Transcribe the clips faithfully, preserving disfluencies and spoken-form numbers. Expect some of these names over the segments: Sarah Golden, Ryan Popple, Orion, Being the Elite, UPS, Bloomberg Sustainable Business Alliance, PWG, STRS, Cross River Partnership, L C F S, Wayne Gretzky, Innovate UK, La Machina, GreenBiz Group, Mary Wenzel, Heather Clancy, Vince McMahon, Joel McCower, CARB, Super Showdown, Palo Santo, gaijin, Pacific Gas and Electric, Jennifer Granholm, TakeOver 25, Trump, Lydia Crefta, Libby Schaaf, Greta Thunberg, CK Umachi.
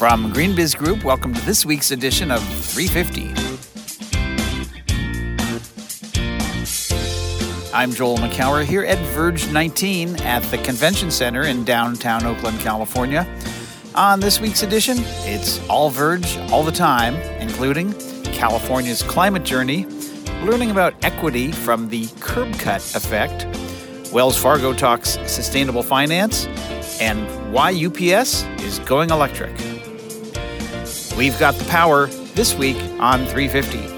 From GreenBiz Group, welcome to this week's edition of three fifty. I'm Joel McCower here at Verge nineteen at the Convention Center in downtown Oakland, California. On this week's edition, it's all Verge, all the time, including California's climate journey, learning about equity from the curb cut effect, Wells Fargo talks sustainable finance, and why U P S is going electric. We've got the power this week on three fifty.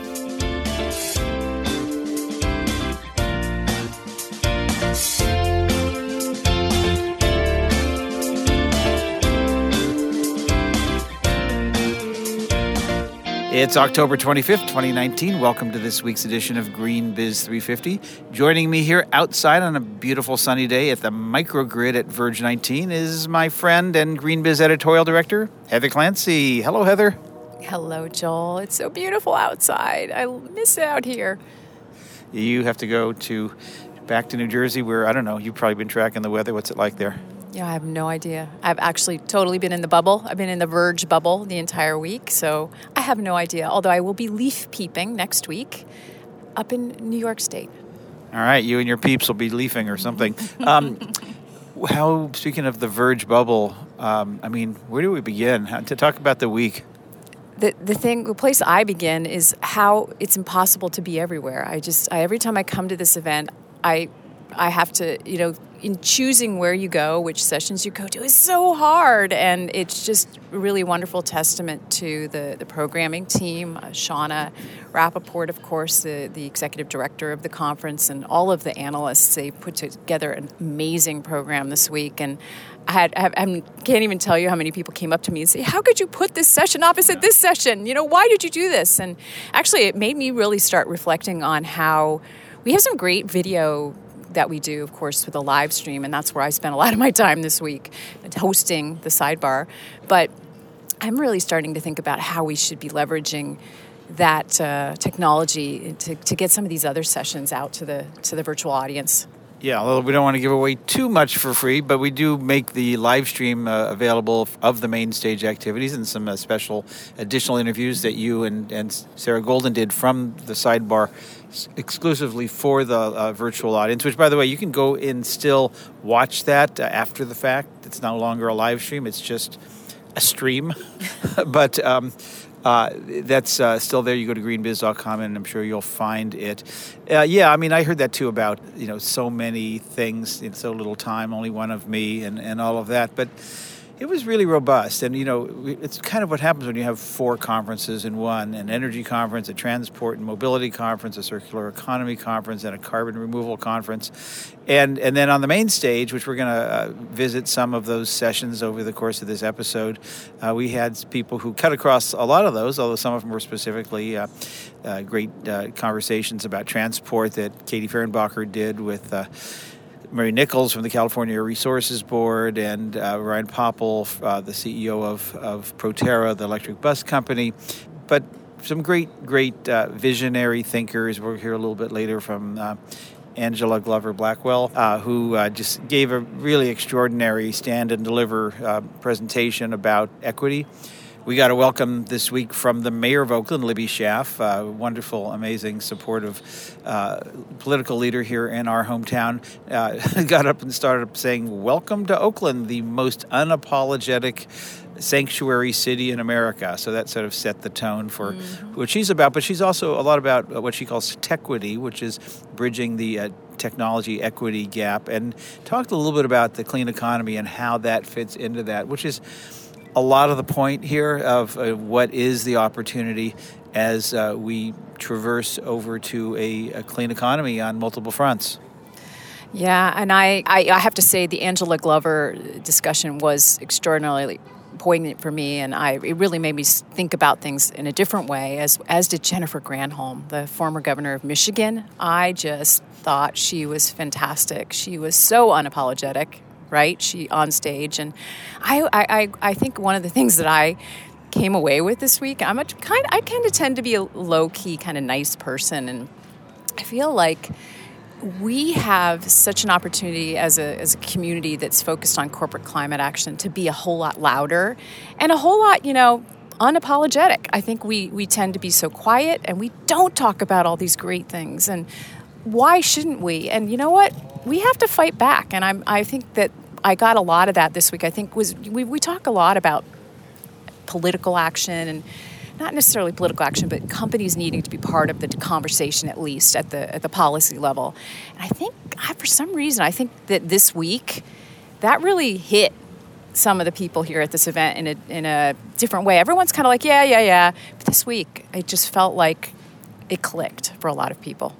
It's October twenty-fifth, twenty nineteen. Welcome to this week's edition of Green Biz three fifty. Joining me here outside on a beautiful sunny day at the microgrid at Verge nineteen is my friend and Green Biz editorial director, Heather Clancy. Hello, Heather. Hello, Joel. It's so beautiful outside. I miss it out here. You have to go to back to New Jersey where, I don't know, you've probably been tracking the weather. What's it like there? Yeah, I have no idea. I've actually totally been in the bubble. I've been in the Verge bubble the entire week, so I have no idea, although I will be leaf peeping next week up in New York State. All right, you and your peeps will be leafing or something. Um, how, speaking of the Verge bubble, um, I mean, where do we begin? How, to talk about the week. The the thing, the place I begin is how it's impossible to be everywhere. I just, I, every time I come to this event, I I have to, you know, in choosing where you go, which sessions you go to is so hard. And it's just a really wonderful testament to the, the programming team, uh, Shauna Rappaport, of course, the, the executive director of the conference, and all of the analysts. They put together an amazing program this week. And I, had, I, I can't even tell you how many people came up to me and say, how could you put this session opposite this session? You know, why did you do this? And actually, it made me really start reflecting on how we have some great video that we do, of course, with a live stream, and that's where I spent a lot of my time this week, hosting the sidebar. But I'm really starting to think about how we should be leveraging that uh, technology to, to get some of these other sessions out to the to the virtual audience. Yeah, although we don't want to give away too much for free, but we do make the live stream uh, available of the main stage activities and some uh, special additional interviews that you and, and Sarah Golden did from the sidebar exclusively for the uh, virtual audience, which, by the way, you can go and still watch that uh, after the fact. It's no longer a live stream. It's just a stream. but... Um, Uh, that's uh, still there. You go to green biz dot com and I'm sure you'll find it. Uh, yeah, I mean, I heard that too about, you know, so many things in so little time, only one of me and, and all of that. But it was really robust. And, you know, it's kind of what happens when you have four conferences in one, an energy conference, a transport and mobility conference, a circular economy conference, and a carbon removal conference. And and then on the main stage, which we're going to uh, visit some of those sessions over the course of this episode, uh, we had people who cut across a lot of those, although some of them were specifically uh, uh, great uh, conversations about transport that Katie Fehrenbacher did with Uh, Mary Nichols from the California Resources Board, and uh, Ryan Popple, uh, the C E O of, of Proterra, the electric bus company. But some great, great uh, visionary thinkers. We'll hear a little bit later from uh, Angela Glover Blackwell, uh, who uh, just gave a really extraordinary stand and deliver uh, presentation about equity. We got a welcome this week from the mayor of Oakland, Libby Schaaf, a wonderful, amazing, supportive uh, political leader here in our hometown. Uh, got up and started up saying, "Welcome to Oakland, the most unapologetic sanctuary city in America." So that sort of set the tone for mm-hmm. what she's about. But she's also a lot about what she calls techquity, which is bridging the uh, technology equity gap, and talked a little bit about the clean economy and how that fits into that, which is a lot of the point here of uh, what is the opportunity as uh, we traverse over to a, a clean economy on multiple fronts. Yeah, and I, I, I have to say the Angela Glover discussion was extraordinarily poignant for me, and I it really made me think about things in a different way, as as did Jennifer Granholm, the former governor of Michigan. I just thought she was fantastic. She was so unapologetic. Right? She on stage. And I, I, I think one of the things that I came away with this week, I'm a kind, I kind of tend to be a low key, kind of nice person. And I feel like We have such an opportunity as a as a community that's focused on corporate climate action to be a whole lot louder and a whole lot, you know, unapologetic. I think we, we tend to be so quiet and we don't talk about all these great things. And why shouldn't we? And you know what? We have to fight back. And I'm, I think that I got a lot of that this week. I think was we, we talk a lot about political action and not necessarily political action, but companies needing to be part of the conversation, at least at the at the policy level. And I think, I, for some reason, I think that this week, that really hit some of the people here at this event in a, in a different way. Everyone's kind of like, yeah, yeah, yeah. But this week, it just felt like it clicked for a lot of people.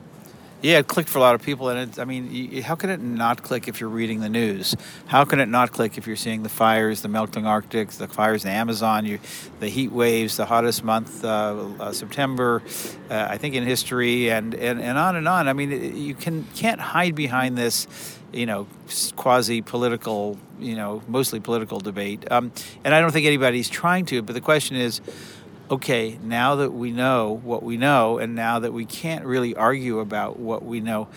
Yeah, it clicked for a lot of people. And, it, I mean, you, how can it not click if you're reading the news? How can it not click if you're seeing the fires, the melting Arctic, the fires in the Amazon, you, the heat waves, the hottest month, uh, uh, September, uh, I think in history, and, and, and on and on. I mean, it, you can, can't hide behind this, you know, quasi-political, you know, mostly political debate. Um, and I don't think anybody's trying to, but the question is, okay, now that we know what we know, and now that we can't really argue about what we know,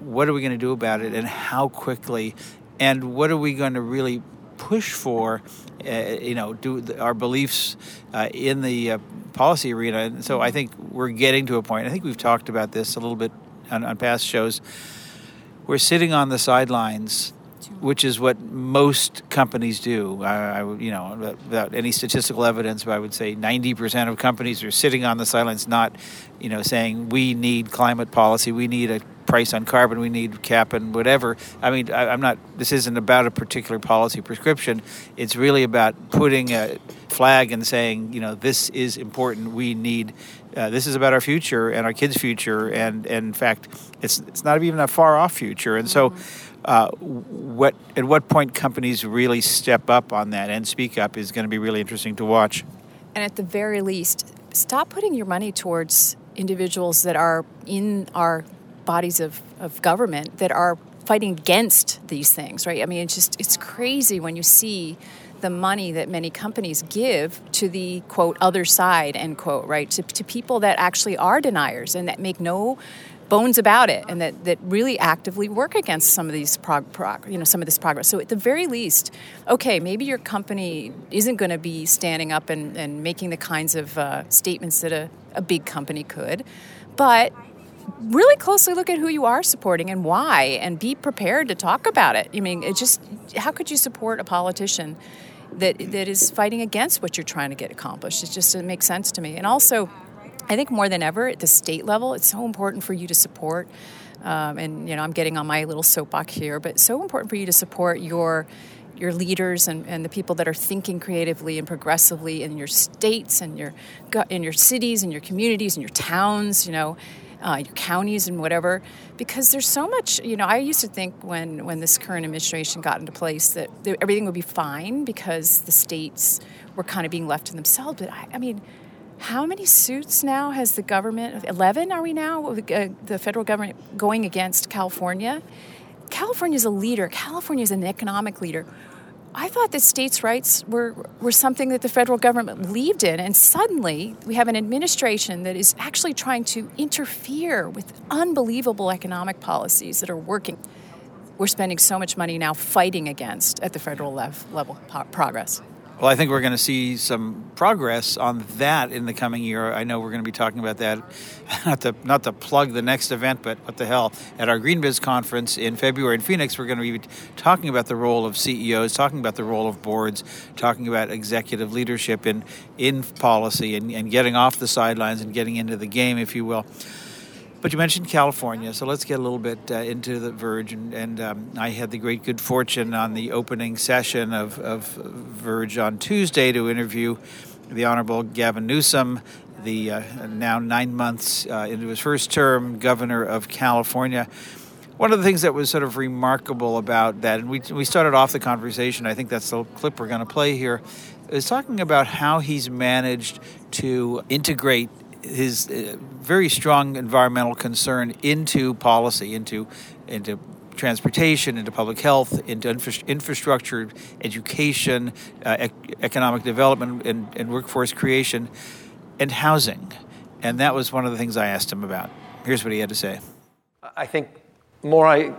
what are we going to do about it, and how quickly, and what are we going to really push for, uh, you know, do the, our beliefs uh, in the uh, policy arena? And so I think we're getting to a point. I think we've talked about this a little bit on, on past shows. We're sitting on the sidelines, which is what most companies do. I, I, you know, without any statistical evidence, but I would say ninety percent of companies are sitting on the sidelines, not, you know, saying we need climate policy, we need a price on carbon, we need cap and whatever. I mean, I, I'm not. This isn't about a particular policy prescription. It's really about putting a flag and saying, you know, this is important. We need. Uh, this is about our future and our kids' future, and, and in fact, it's it's not even a far off future. And so. Uh, what at what point companies really step up on that and speak up is going to be really interesting to watch. And at the very least, stop putting your money towards individuals that are in our bodies of, of government that are fighting against these things, right? I mean, it's just, it's crazy when you see the money that many companies give to the, quote, other side, end quote, right? To, to people that actually are deniers and that make no bones about it, and that, that really actively work against some of these prog, prog, you know, some of this progress. So at the very least, okay, maybe your company isn't going to be standing up and, and making the kinds of uh, statements that a, a big company could, but really closely look at who you are supporting and why, and be prepared to talk about it. I mean, it just, how could you support a politician that that is fighting against what you're trying to get accomplished? It just doesn't make sense to me. And also, I think more than ever at the state level, it's so important for you to support, um, and you know, I'm getting on my little soapbox here, but so important for you to support your your leaders and, and the people that are thinking creatively and progressively in your states and your in your cities and your communities and your towns, you know, uh, your counties and whatever, because there's so much. You know, I used to think when when this current administration got into place that everything would be fine because the states were kind of being left to themselves, but I, I mean. How many suits now has the government, eleven are we now, uh, the federal government going against California? California's a leader. California's an economic leader. I thought that states' rights were, were something that the federal government believed in, and suddenly we have an administration that is actually trying to interfere with unbelievable economic policies that are working. We're spending so much money now fighting against, at the federal lev- level, po- progress. Well, I think we're going to see some progress on that in the coming year. I know we're going to be talking about that, not to, not to plug the next event, but what the hell, at our GreenBiz conference in February in Phoenix, we're going to be talking about the role of C E Os, talking about the role of boards, talking about executive leadership in, in policy and, and getting off the sidelines and getting into the game, if you will. But you mentioned California, so let's get a little bit uh, into the Verge. And, and um, I had the great good fortune on the opening session of, of Verge on Tuesday to interview the Honorable Gavin Newsom, the uh, now nine months uh, into his first term governor of California. One of the things that was sort of remarkable about that, and we we started off the conversation, I think that's the clip we're going to play here, is talking about how he's managed to integrate his uh, very strong environmental concern into policy, into into transportation, into public health, into infra- infrastructure, education, uh, ec- economic development, and, and workforce creation, and housing. And that was one of the things I asked him about. Here's what he had to say. I think more I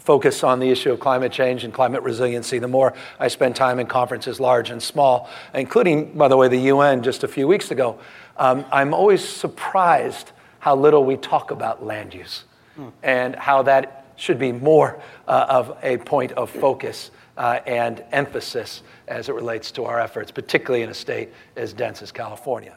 focus on the issue of climate change and climate resiliency, the more I spend time in conferences large and small, including, by the way, the U N just a few weeks ago. Um, I'm always surprised how little we talk about land use mm. and how that should be more uh, of a point of focus uh, and emphasis as it relates to our efforts, particularly in a state as dense as California.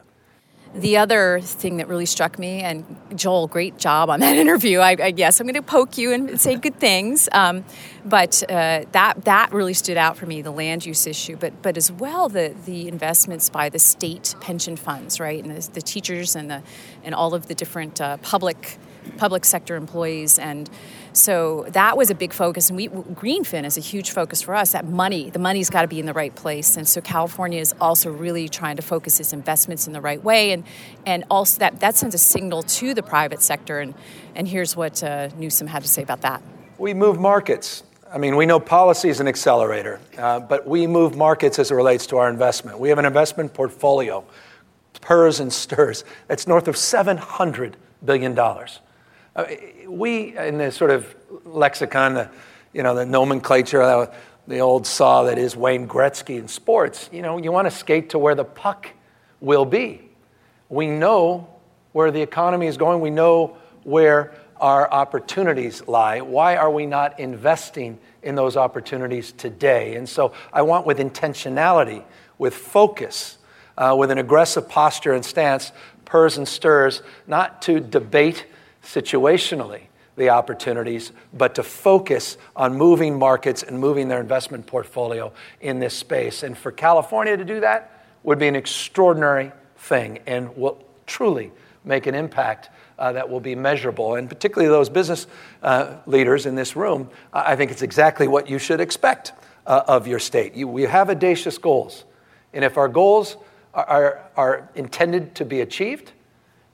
The other thing that really struck me, and Joel, great job on that interview. I, I guess I'm going to poke you and say good things, um, but uh, that that really stood out for me, the land use issue, but but as well the the investments by the state pension funds, right, and the, the teachers and the and all of the different uh, public public sector employees. And so that was a big focus, and we Greenfin is a huge focus for us. That money, the money's got to be in the right place, and so California is also really trying to focus its investments in the right way, and and also that that sends a signal to the private sector. And and here's what uh, Newsom had to say about that. We move markets. I mean, we know policy is an accelerator, uh, but we move markets as it relates to our investment. We have an investment portfolio, P E R S and S T R S, that's north of seven hundred billion dollars. Uh, we, in the sort of lexicon, the, you know, the nomenclature, uh, the old saw that is Wayne Gretzky in sports, you know, you want to skate to where the puck will be. We know where the economy is going. We know where our opportunities lie. Why are we not investing in those opportunities today? And so I want, with intentionality, with focus, uh, with an aggressive posture and stance, P E R S and S T R S, not to debate situationally the opportunities, but to focus on moving markets and moving their investment portfolio in this space. And for California to do that would be an extraordinary thing and will truly make an impact uh, that will be measurable. And particularly those business uh, leaders in this room, I think it's exactly what you should expect uh, of your state. You, we have audacious goals. And if our goals are, are, are intended to be achieved,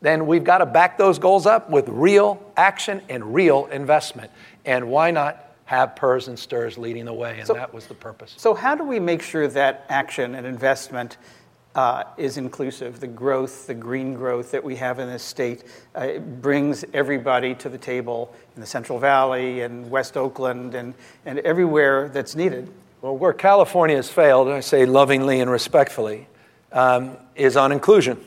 then we've got to back those goals up with real action and real investment. And why not have P E R S and S T R S leading the way? And so, that was the purpose. So how do we make sure that action and investment uh, is inclusive? The growth, the green growth that we have in this state uh, brings everybody to the table in the Central Valley and West Oakland and, and everywhere that's needed. Well, where California has failed, and I say lovingly and respectfully, um, is on inclusion.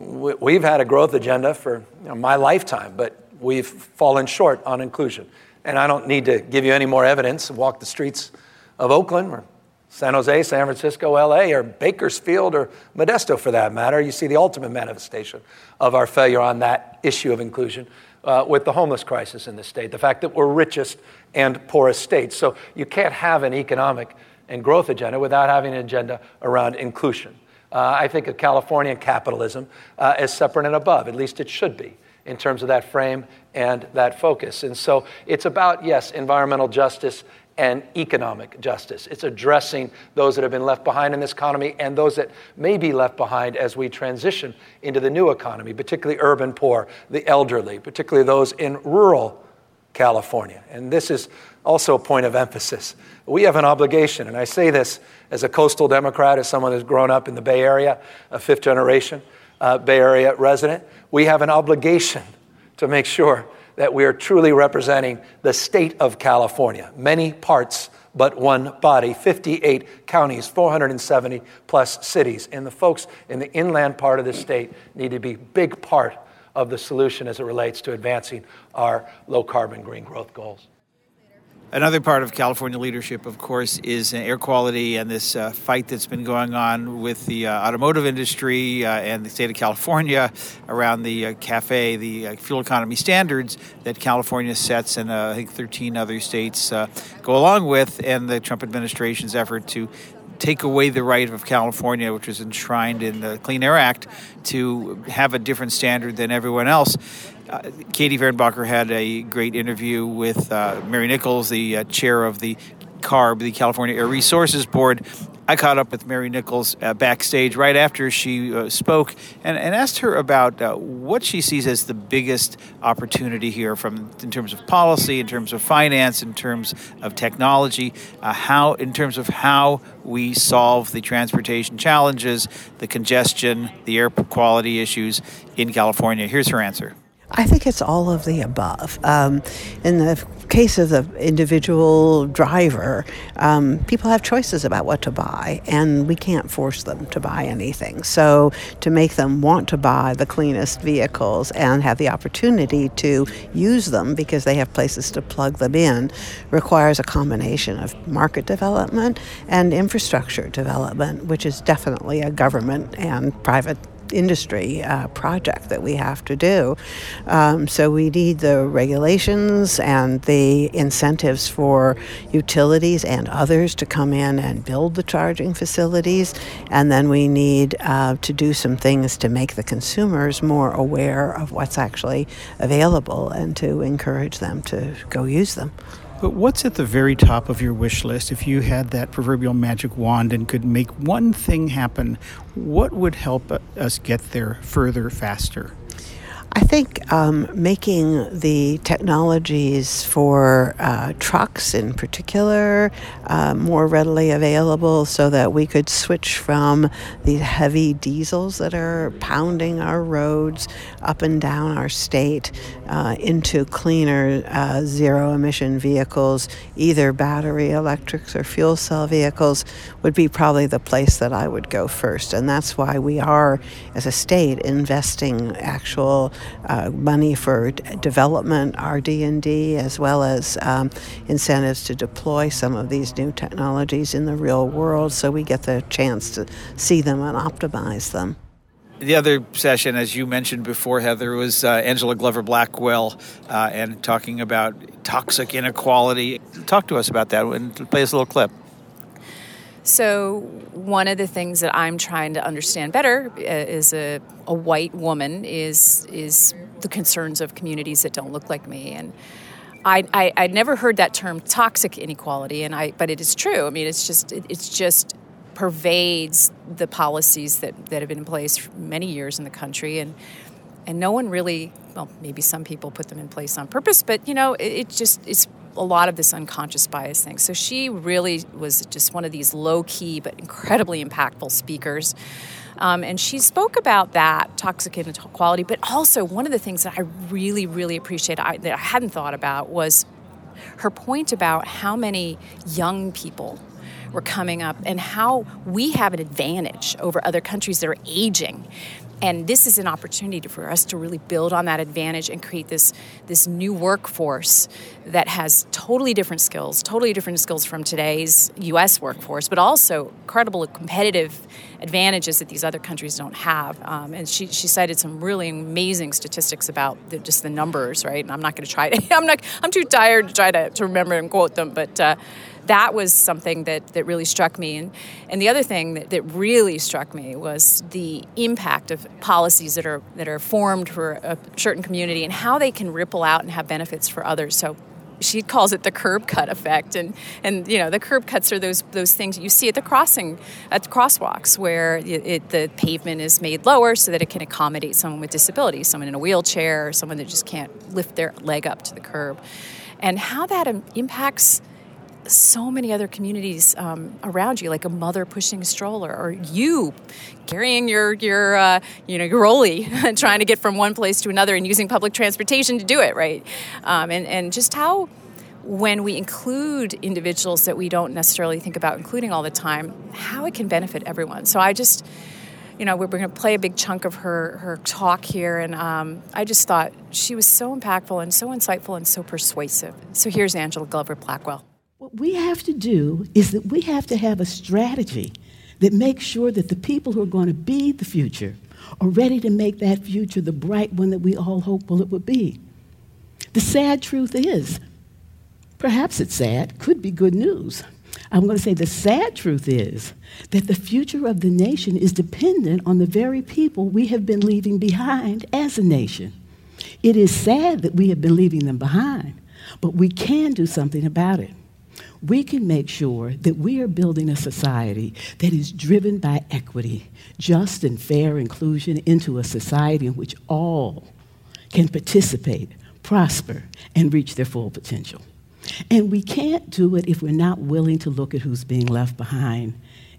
We've had a growth agenda for you know, my lifetime, but we've fallen short on inclusion. And I don't need to give you any more evidence. Walk the streets of Oakland or San Jose, San Francisco, L A, or Bakersfield or Modesto, for that matter. You see the ultimate manifestation of our failure on that issue of inclusion uh, with the homeless crisis in this state, the fact that we're richest and poorest states. So you can't have an economic and growth agenda without having an agenda around inclusion. Uh, I think of California capitalism uh, as separate and above, at least it should be, in terms of that frame and that focus. And so it's about, yes, environmental justice and economic justice. It's addressing those that have been left behind in this economy and those that may be left behind as we transition into the new economy, particularly urban poor, the elderly, particularly those in rural California. And this is also a point of emphasis. We have an obligation, and I say this as a coastal Democrat, as someone who's grown up in the Bay Area, a fifth generation uh, Bay Area resident, we have an obligation to make sure that we are truly representing the state of California, many parts but one body, fifty-eight counties, four hundred seventy plus cities. And the folks in the inland part of the state need to be a big part of the solution as it relates to advancing our low-carbon green growth goals. Another part of California leadership, of course, is air quality and this uh, fight that's been going on with the uh, automotive industry uh, and the state of California around the uh, CAFE, the uh, fuel economy standards that California sets, and uh, I think thirteen other states uh, go along with, and the Trump administration's effort to take away the right of California, which was enshrined in the Clean Air Act, to have a different standard than everyone else. Uh, Katie Fehrenbacher had a great interview with uh, Mary Nichols, the uh, chair of the CARB, the California Air Resources Board. I caught up with Mary Nichols uh, backstage right after she uh, spoke and, and asked her about uh, what she sees as the biggest opportunity here from in terms of policy, in terms of finance, in terms of technology, uh, how in terms of how we solve the transportation challenges, the congestion, the air quality issues in California. Here's her answer. I think it's all of the above. Um, in the case of the individual driver, um, people have choices about what to buy, and we can't force them to buy anything. So to make them want to buy the cleanest vehicles and have the opportunity to use them because they have places to plug them in requires a combination of market development and infrastructure development, which is definitely a government and private industry uh, project that we have to do. Um, so we need the regulations and the incentives for utilities and others to come in and build the charging facilities. And then we need uh, to do some things to make the consumers more aware of what's actually available and to encourage them to go use them. But what's at the very top of your wish list? If you had that proverbial magic wand and could make one thing happen, what would help us get there further, faster? I think um, making the technologies for uh, trucks in particular uh, more readily available so that we could switch from the heavy diesels that are pounding our roads up and down our state uh, into cleaner uh, zero-emission vehicles, either battery electrics or fuel cell vehicles, would be probably the place that I would go first. And that's why we are, as a state, investing actual Uh, money for d- development, R D and D, as well as um, incentives to deploy some of these new technologies in the real world so we get the chance to see them and optimize them. The other session, as you mentioned before, Heather, was uh, Angela Glover Blackwell uh, and talking about toxic inequality. Talk to us about that and play us a little clip. So one of the things that I'm trying to understand better uh, as a, a white woman is is the concerns of communities that don't look like me. And I, I I'd never heard that term toxic inequality, and I but it is true. I mean, it's just it, it's just pervades the policies that, that have been in place for many years in the country, and and no one really, well, maybe some people put them in place on purpose, but you know, it, it just it's. a lot of this unconscious bias thing. So she really was just one of these low-key but incredibly impactful speakers. Um, and she spoke about that toxic inequality, but also one of the things that I really, really appreciate I, that I hadn't thought about was her point about how many young people were coming up and how we have an advantage over other countries that are aging. And this is an opportunity for us to really build on that advantage and create this this new workforce that has totally different skills, totally different skills from today's U S workforce, but also incredible competitive advantages that these other countries don't have. Um, and she, she cited some really amazing statistics about the, just the numbers, right? And I'm not going to try to, I'm not, I'm too tired to try to, to remember and quote them, but uh, that was something that, that really struck me. And, and the other thing that, that really struck me was the impact of policies that are that are formed for a certain community and how they can ripple out and have benefits for others. So she calls it the curb cut effect. And, and you know, the curb cuts are those those things you see at the crossing, at the crosswalks, where it, it, the pavement is made lower so that it can accommodate someone with disabilities, someone in a wheelchair, or someone that just can't lift their leg up to the curb. And how that impacts so many other communities um, around you, like a mother pushing a stroller, or you carrying your your uh, you know your rollie, trying to get from one place to another, and using public transportation to do it, right? Um, and and just how, when we include individuals that we don't necessarily think about including all the time, how it can benefit everyone. So I just, you know, we're going to play a big chunk of her her talk here, and um, I just thought she was so impactful and so insightful and so persuasive. So here's Angela Glover Blackwell. What we have to do is that we have to have a strategy that makes sure that the people who are going to be the future are ready to make that future the bright one that we all hope will it would be. The sad truth is, perhaps it's sad, could be good news. I'm going to say the sad truth is that the future of the nation is dependent on the very people we have been leaving behind as a nation. It is sad that we have been leaving them behind, but we can do something about it. We can make sure that we are building a society that is driven by equity, just and fair inclusion into a society in which all can participate, prosper, and reach their full potential. And we can't do it if we're not willing to look at who's being left behind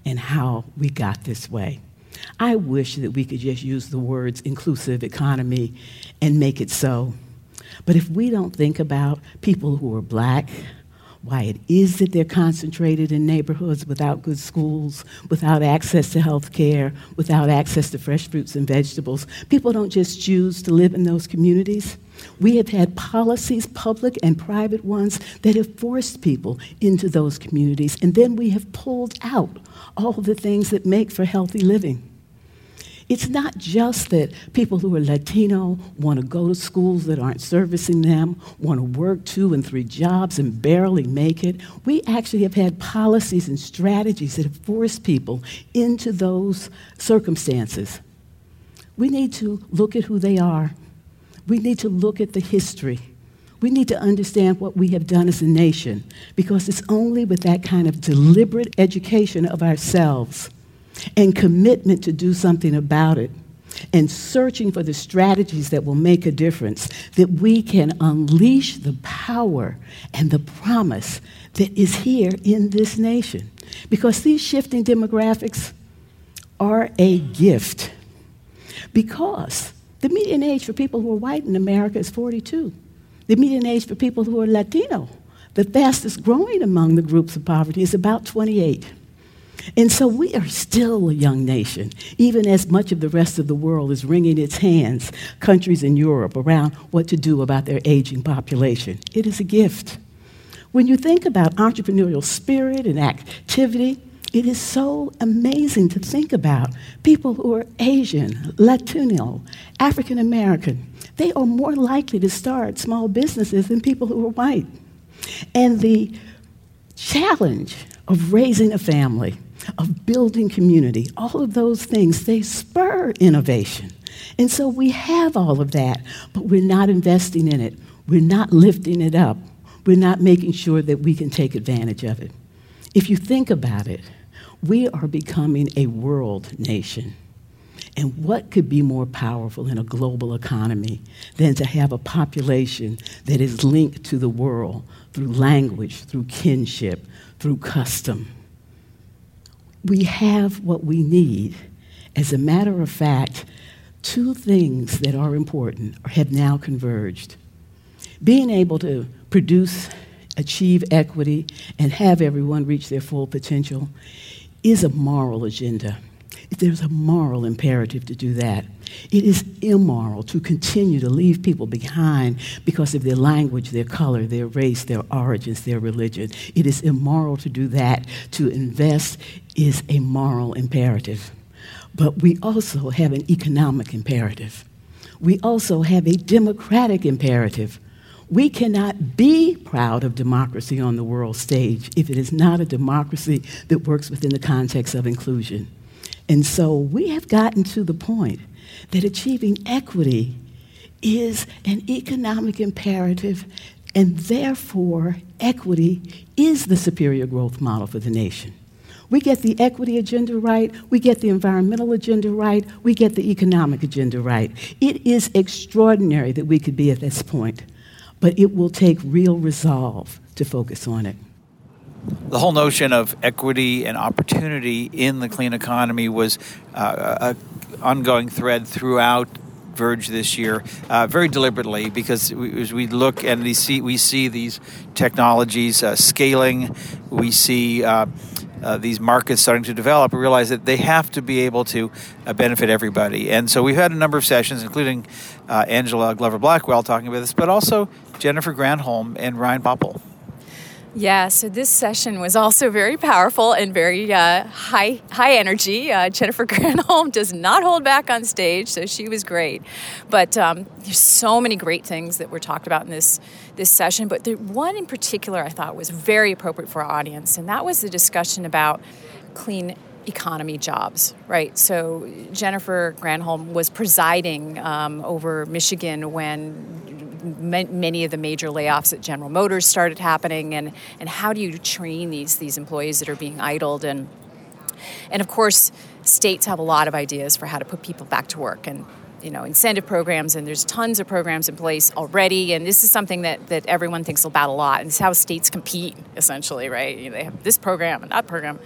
and how we got this way. I wish that we could just use the words inclusive economy and make it so. But if we don't think about people who are black, why it is that they're concentrated in neighborhoods without good schools, without access to health care, without access to fresh fruits and vegetables. People don't just choose to live in those communities. We have had policies, public and private ones, that have forced people into those communities, and then we have pulled out all the things that make for healthy living. It's not just that people who are Latino want to go to schools that aren't servicing them, want to work two and three jobs and barely make it. We actually have had policies and strategies that have forced people into those circumstances. We need to look at who they are. We need to look at the history. We need to understand what we have done as a nation, because it's only with that kind of deliberate education of ourselves and commitment to do something about it, and searching for the strategies that will make a difference, that we can unleash the power and the promise that is here in this nation. Because these shifting demographics are a gift. Because the median age for people who are white in America is forty-two. The median age for people who are Latino, the fastest growing among the groups of poverty, is about twenty-eight. And so we are still a young nation, even as much of the rest of the world is wringing its hands, countries in Europe, around what to do about their aging population. It is a gift. When you think about entrepreneurial spirit and activity, it is so amazing to think about people who are Asian, Latino, African American. They are more likely to start small businesses than people who are white. And the challenge of raising a family, of building community, all of those things, they spur innovation. And so we have all of that, but we're not investing in it. We're not lifting it up. We're not making sure that we can take advantage of it. If you think about it, we are becoming a world nation. And what could be more powerful in a global economy than to have a population that is linked to the world through language, through kinship, through custom? We have what we need. As a matter of fact, two things that are important have now converged. Being able to produce, achieve equity, and have everyone reach their full potential is a moral agenda. There's a moral imperative to do that. It is immoral to continue to leave people behind because of their language, their color, their race, their origins, their religion. It is immoral to do that. To invest is a moral imperative. But we also have an economic imperative. We also have a democratic imperative. We cannot be proud of democracy on the world stage if it is not a democracy that works within the context of inclusion. And so we have gotten to the point that achieving equity is an economic imperative, and therefore equity is the superior growth model for the nation. We get the equity agenda right, we get the environmental agenda right, we get the economic agenda right. It is extraordinary that we could be at this point, but it will take real resolve to focus on it. The whole notion of equity and opportunity in the clean economy was uh, an ongoing thread throughout Verge this year, uh, very deliberately, because we, as we look and we see, we see these technologies uh, scaling, we see uh, uh, these markets starting to develop, we realize that they have to be able to uh, benefit everybody. And so we've had a number of sessions, including uh, Angela Glover Blackwell talking about this, but also Jennifer Granholm and Ryan Popple. Yeah, so this session was also very powerful and very uh, high high energy. Uh, Jennifer Granholm does not hold back on stage, so she was great. But um, there's so many great things that were talked about in this this session. But the one in particular I thought was very appropriate for our audience, and that was the discussion about clean economy jobs, right? So Jennifer Granholm was presiding um, over Michigan when many of the major layoffs at General Motors started happening, and, and how do you train these these employees that are being idled? And and of course, states have a lot of ideas for how to put people back to work, and you know, incentive programs, and there's tons of programs in place already, and this is something that, that everyone thinks about a lot, and it's how states compete, essentially, right? You know, they have this program and that program.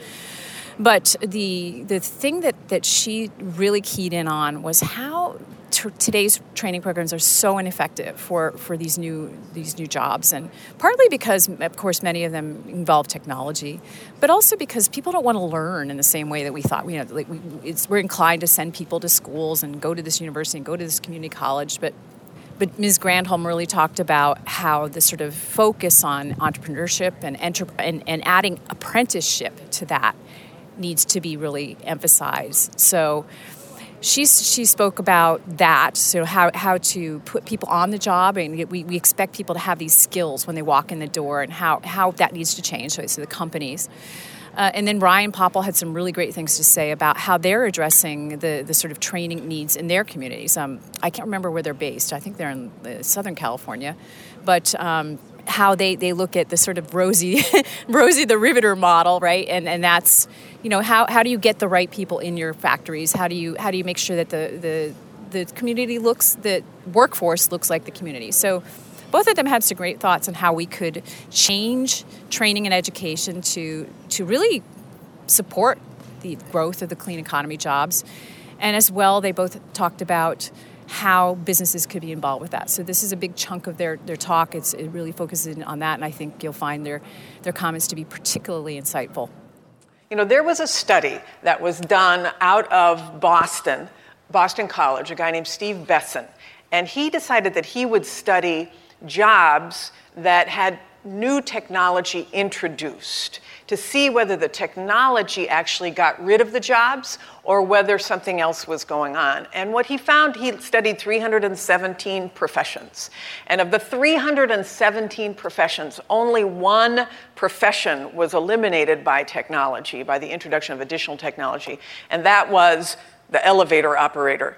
But the the thing that, that she really keyed in on was how t- today's training programs are so ineffective for, for these new these new jobs, and partly because, of course, many of them involve technology, but also because people don't want to learn in the same way that we thought. You know, like we, it's, we're inclined to send people to schools and go to this university and go to this community college, but. But Miz Granholm really talked about how the sort of focus on entrepreneurship and, enter- and and adding apprenticeship to that needs to be really emphasized. So she she spoke about that, so how, how to put people on the job, and we, we expect people to have these skills when they walk in the door, and how, how that needs to change, so, so the companies. Uh, and then Ryan Popple had some really great things to say about how they're addressing the, the sort of training needs in their communities. Um, I can't remember where they're based. I think they're in uh, Southern California. But um, how they, they look at the sort of Rosie, Rosie the Riveter model, right? And and that's, you know, how, how do you get the right people in your factories? How do you how do you make sure that the the, the community looks, the workforce looks like the community? So both of them had some great thoughts on how we could change training and education to to really support the growth of the clean economy jobs. And as well, they both talked about how businesses could be involved with that. So this is a big chunk of their, their talk. It's, it really focuses on that, and I think you'll find their, their comments to be particularly insightful. You know, there was a study that was done out of Boston, Boston College, a guy named Steve Besson, and he decided that he would study jobs that had new technology introduced to see whether the technology actually got rid of the jobs or whether something else was going on. And what he found, he studied three hundred seventeen professions. And of the three hundred seventeen professions, only one profession was eliminated by technology, by the introduction of additional technology, and that was the elevator operator.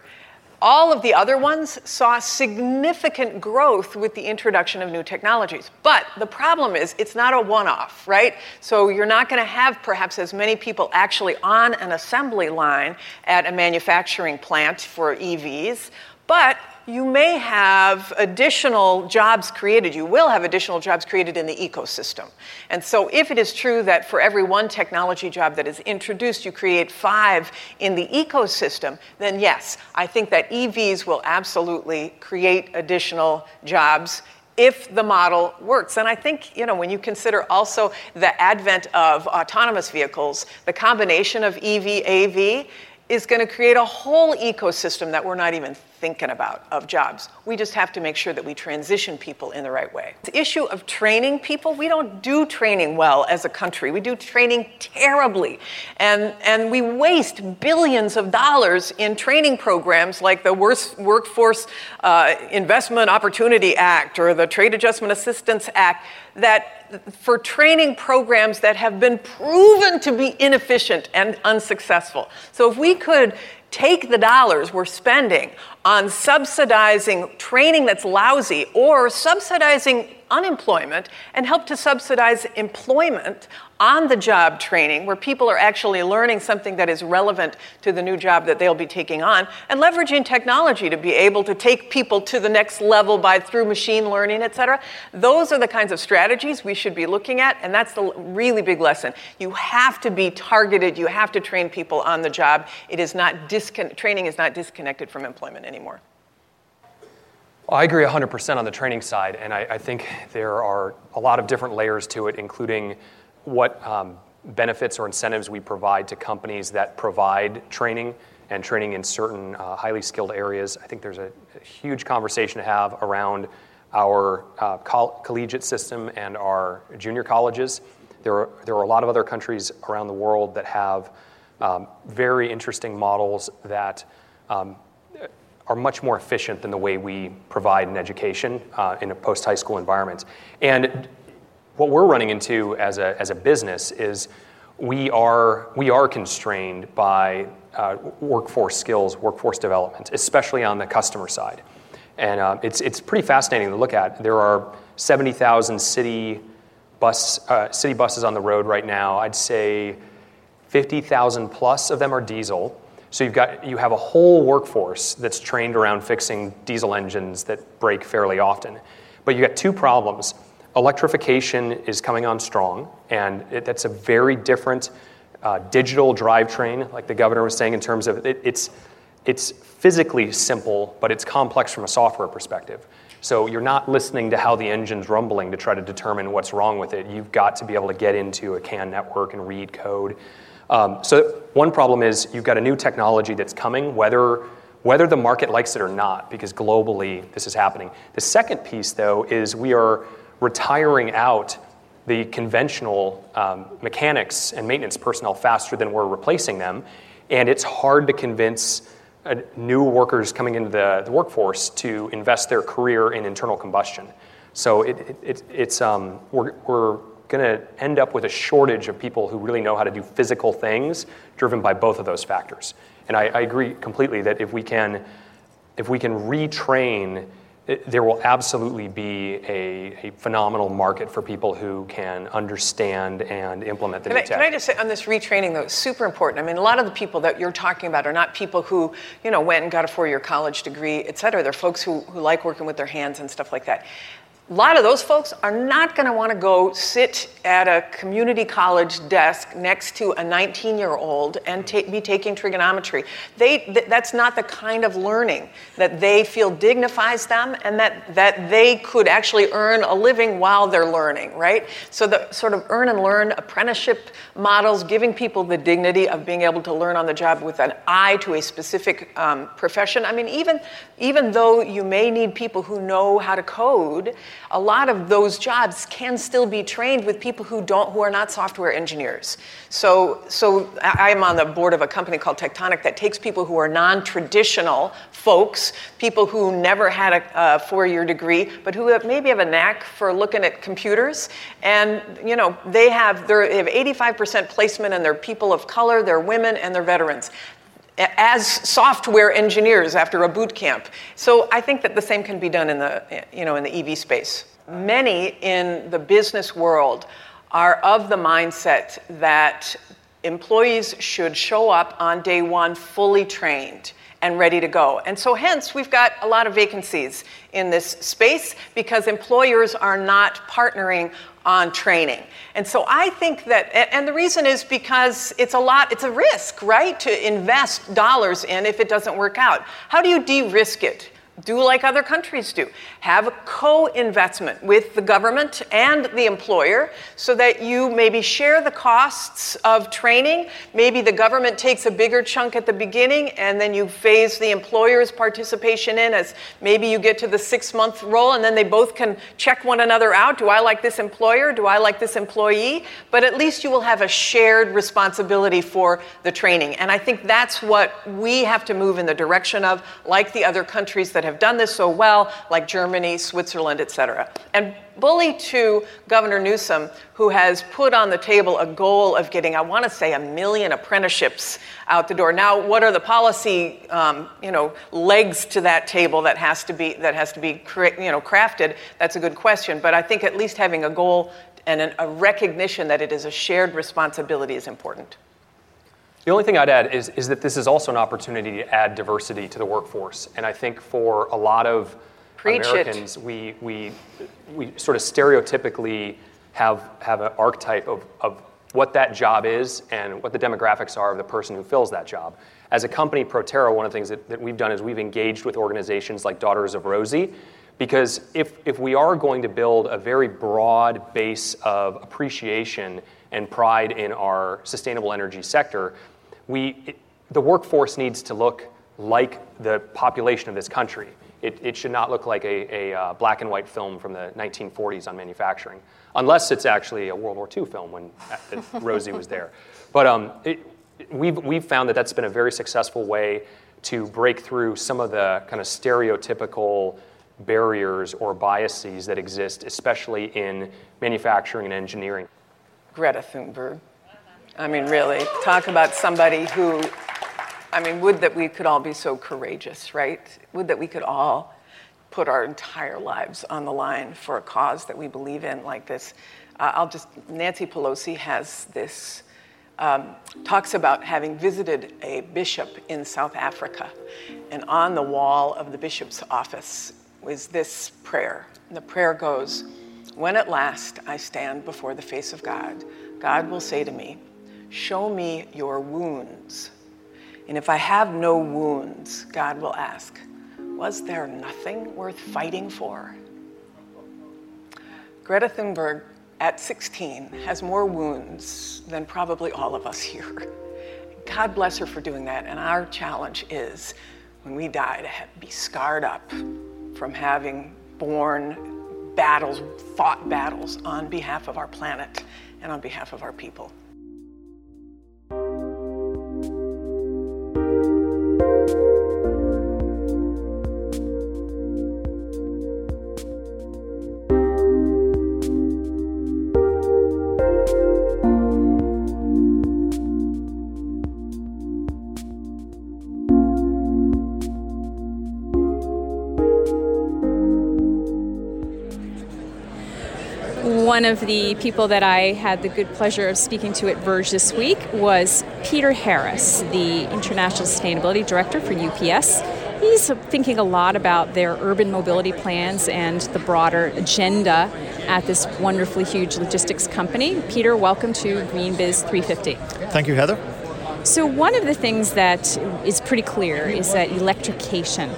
All of the other ones saw significant growth with the introduction of new technologies. But the problem is it's not a one-off, right? So you're not going to have perhaps as many people actually on an assembly line at a manufacturing plant for E Vs, but you may have additional jobs created. You will have additional jobs created in the ecosystem. And so if it is true that for every one technology job that is introduced, you create five in the ecosystem, then yes, I think that E Vs will absolutely create additional jobs if the model works. And I think, you know, when you consider also the advent of autonomous vehicles, the combination of E V, A V, is going to create a whole ecosystem that we're not even thinking about of jobs. We just have to make sure that we transition people in the right way. The issue of training people, we don't do training well as a country. We do training terribly. And and we waste billions of dollars in training programs like the Workforce uh, Investment Opportunity Act or the Trade Adjustment Assistance Act, that for training programs that have been proven to be inefficient and unsuccessful. So if we could take the dollars we're spending on subsidizing training that's lousy or subsidizing unemployment and help to subsidize employment on the job training where people are actually learning something that is relevant to the new job that they'll be taking on, and leveraging technology to be able to take people to the next level by through machine learning, et cetera. Those are the kinds of strategies we should be looking at, and that's the really big lesson. You have to be targeted. You have to train people on the job. It is not discon- training is not disconnected from employment anymore. Well, I agree one hundred percent on the training side, and I, I think there are a lot of different layers to it, including what um, benefits or incentives we provide to companies that provide training and training in certain uh, highly skilled areas. I think there's a, a huge conversation to have around our uh, coll- collegiate system and our junior colleges. There are, there are a lot of other countries around the world that have um, very interesting models that um, are much more efficient than the way we provide an education uh, in a post-high school environment. And what we're running into as a as a business is we are we are constrained by uh, workforce skills, workforce development, especially on the customer side. And uh, it's it's pretty fascinating to look at. There are seventy thousand city bus uh, city buses on the road right now. I'd say fifty thousand plus of them are diesel. So you've got you have a whole workforce that's trained around fixing diesel engines that break fairly often. But you've got two problems. Electrification is coming on strong, and it, that's a very different uh, digital drivetrain, like the governor was saying, in terms of it, it's It's physically simple, but it's complex from a software perspective. So you're not listening to how the engine's rumbling to try to determine what's wrong with it. You've got to be able to get into a C A N network and read code. Um, so one problem is you've got a new technology that's coming, whether whether the market likes it or not, because globally this is happening. The second piece, though, is we are retiring out the conventional um, mechanics and maintenance personnel faster than we're replacing them, and it's hard to convince uh, new workers coming into the, the workforce to invest their career in internal combustion. So it, it, it, it's um, we're we're going to end up with a shortage of people who really know how to do physical things, driven by both of those factors. And I, I agree completely that if we can, if we can retrain, it, there will absolutely be a, a phenomenal market for people who can understand and implement the can new I, tech. Can I just say on this retraining, though, it's super important. I mean, a lot of the people that you're talking about are not people who, you know, went and got a four-year college degree, et cetera. They're folks who, who like working with their hands and stuff like that. A lot of those folks are not going to want to go sit at a community college desk next to a nineteen-year-old and ta- be taking trigonometry. They, th- that's not the kind of learning that they feel dignifies them and that, that they could actually earn a living while they're learning, right? So the sort of earn and learn apprenticeship models, giving people the dignity of being able to learn on the job with an eye to a specific um, profession. I mean, even, even though you may need people who know how to code, a lot of those jobs can still be trained with people who don't, who are not software engineers. So, so I'm on the board of a company called Tectonic that takes people who are non-traditional folks, people who never had a, a four-year degree, but who have, maybe have a knack for looking at computers. And you know, they have they have eighty-five percent placement, and they're people of color, they're women, and they're veterans, as software engineers after a boot camp. So I think that the same can be done in the, you know, in the E V space. Many in the business world are of the mindset that employees should show up on day one fully trained and ready to go. And so hence, we've got a lot of vacancies in this space because employers are not partnering on training. And so I think that, and the reason is because it's a lot, it's a risk, right, to invest dollars in if it doesn't work out. How do you de-risk it? Do like other countries do. Have a co-investment with the government and the employer so that you maybe share the costs of training. Maybe the government takes a bigger chunk at the beginning, and then you phase the employer's participation in as maybe you get to the six-month role, and then they both can check one another out. Do I like this employer? Do I like this employee? But at least you will have a shared responsibility for the training. And I think that's what we have to move in the direction of, like the other countries that have done this so well, like Germany, Switzerland, et cetera. And bully to Governor Newsom, who has put on the table a goal of getting, I want to say, a million apprenticeships out the door. Now, what are the policy, um, you know, legs to that table that has to be that has to be, you know, crafted? That's a good question. But I think at least having a goal and an, a recognition that it is a shared responsibility is important. The only thing I'd add is, is that this is also an opportunity to add diversity to the workforce. And I think for a lot of Preach Americans, we, we we sort of stereotypically have have an archetype of, of what that job is and what the demographics are of the person who fills that job. As a company, Proterra, one of the things that, that we've done is we've engaged with organizations like Daughters of Rosie, because if if we are going to build a very broad base of appreciation and pride in our sustainable energy sector, We, it, the workforce needs to look like the population of this country. It, it should not look like a, a uh, black and white film from the nineteen forties on manufacturing, unless it's actually a World War Two film when Rosie was there. But um, it, we've, we've found that that's been a very successful way to break through some of the kind of stereotypical barriers or biases that exist, especially in manufacturing and engineering. Greta Thunberg. I mean, really, talk about somebody who, I mean, would that we could all be so courageous, right? Would that we could all put our entire lives on the line for a cause that we believe in like this. Uh, I'll just, Nancy Pelosi has this, um, talks about having visited a bishop in South Africa, and on the wall of the bishop's office was this prayer. And the prayer goes, "When at last I stand before the face of God, God will say to me, show me your wounds And if I have no wounds, God will ask, was there nothing worth fighting for? Greta Thunberg, at sixteen, has more wounds than probably all of us here. God bless her for doing that, and our challenge is, when we die, to be scarred up from having borne battles, fought battles on behalf of our planet and on behalf of our people. One of the people that I had the good pleasure of speaking to at Verge this week was Peter Harris, the International Sustainability Director for U P S. He's thinking a lot about their urban mobility plans and the broader agenda at this wonderfully huge logistics company. Peter, welcome to GreenBiz three fifty. Thank you, Heather. So one of the things that is pretty clear is that electrification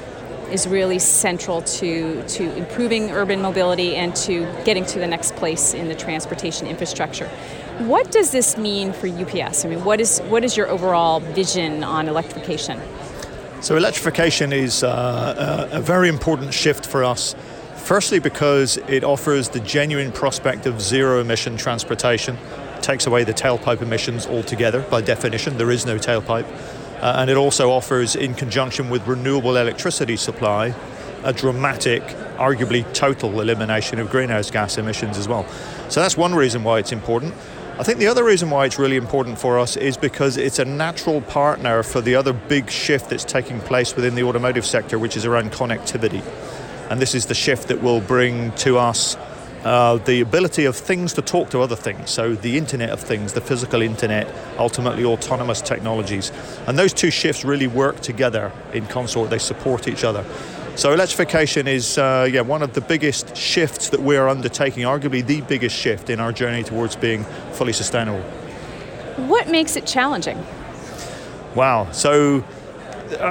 is really central to, to improving urban mobility and to getting to the next place in the transportation infrastructure. What does this mean for U P S? I mean, what is what is your overall vision on electrification? So electrification is uh, a, a very important shift for us. Firstly, because it offers the genuine prospect of zero emission transportation, takes away the tailpipe emissions altogether. By definition, there is no tailpipe. Uh, and it also offers, in conjunction with renewable electricity supply, a dramatic, arguably total elimination of greenhouse gas emissions as well. So that's one reason why it's important. I think the other reason why it's really important for us is because it's a natural partner for the other big shift that's taking place within the automotive sector, which is around connectivity. And this is the shift that will bring to us Uh, the ability of things to talk to other things, so the Internet of Things, the physical Internet, ultimately autonomous technologies. And those two shifts really work together in consort, they support each other. So electrification is uh, yeah, one of the biggest shifts that we are undertaking, arguably the biggest shift in our journey towards being fully sustainable. What makes it challenging? Wow, so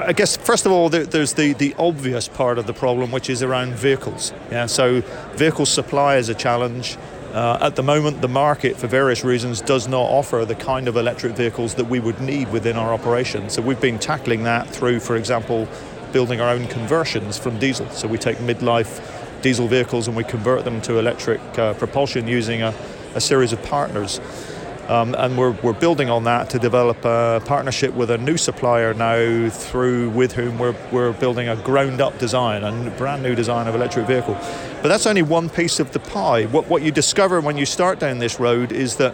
I guess, first of all, there's the, the obvious part of the problem, which is around vehicles. Yeah, so vehicle supply is a challenge. Uh, at the moment, the market, for various reasons, does not offer the kind of electric vehicles that we would need within our operation. So we've been tackling that through, for example, building our own conversions from diesel. So we take midlife diesel vehicles and we convert them to electric uh, propulsion using a, a series of partners. Um, and we're we're building on that to develop a partnership with a new supplier now, through with whom we're we're building a ground-up design, a brand new design of electric vehicle. But that's only one piece of the pie. What what you discover when you start down this road is that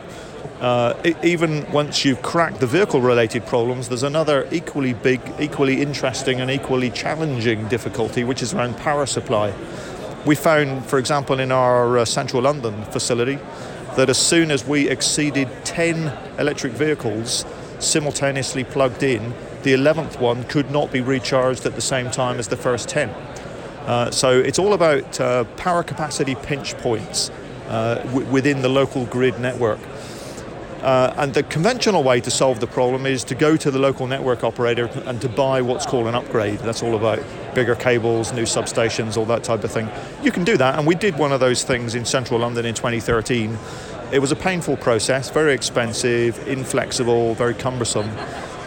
uh, it, even once you've cracked the vehicle-related problems, there's another equally big, equally interesting, and equally challenging difficulty, which is around power supply. We found, for example, in our uh, central London facility, that as soon as we exceeded ten electric vehicles simultaneously plugged in, the eleventh one could not be recharged at the same time as the first ten. Uh, so it's all about uh, power capacity pinch points uh, w- within the local grid network. Uh, and the conventional way to solve the problem is to go to the local network operator and to buy what's called an upgrade. That's all about bigger cables, new substations, all that type of thing. You can do that, and we did one of those things in central London in twenty thirteen. It was a painful process, very expensive, inflexible, very cumbersome.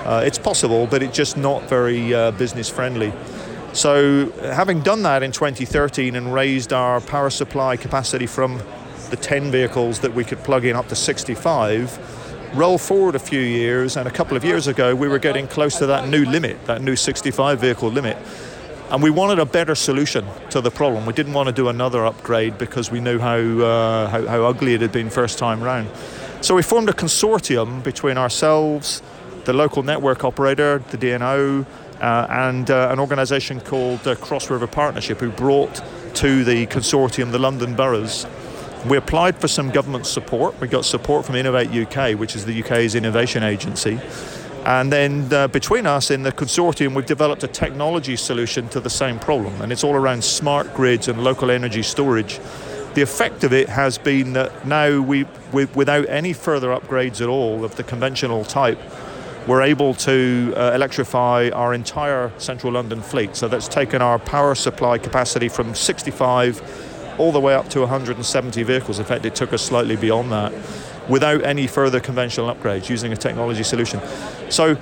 Uh, it's possible, but it's just not very uh, business friendly. So having done that in twenty thirteen and raised our power supply capacity from the ten vehicles that we could plug in up to sixty-five, roll forward a few years, and a couple of years ago we were getting close to that new limit, that new sixty-five vehicle limit, and we wanted a better solution to the problem. We didn't want to do another upgrade because we knew how, uh, how, how ugly it had been first time round. So we formed a consortium between ourselves, the local network operator, the D N O, uh, and uh, an organisation called uh, Cross River Partnership, who brought to the consortium the London boroughs. We applied for some government support. We got support from Innovate U K, which is the U K's innovation agency. And then uh, between us in the consortium, we've developed a technology solution to the same problem. And it's all around smart grids and local energy storage. The effect of it has been that now we, we without any further upgrades at all of the conventional type, we're able to uh, electrify our entire central London fleet. So that's taken our power supply capacity from sixty-five all the way up to one hundred seventy vehicles. In fact, it took us slightly beyond that without any further conventional upgrades using a technology solution. So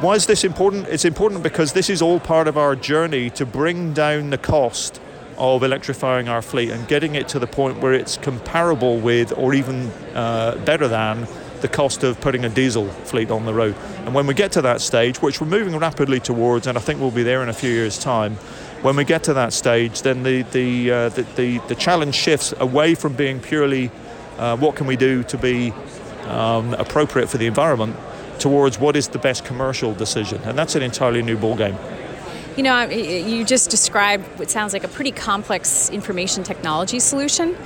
why is this important? It's important because this is all part of our journey to bring down the cost of electrifying our fleet and getting it to the point where it's comparable with or even uh, better than the cost of putting a diesel fleet on the road. And when we get to that stage, which we're moving rapidly towards, and I think we'll be there in a few years' time, when we get to that stage, then the the uh, the, the, the challenge shifts away from being purely uh, what can we do to be um, appropriate for the environment towards what is the best commercial decision. And that's an entirely new ballgame. You know, you just described what sounds like a pretty complex information technology solution.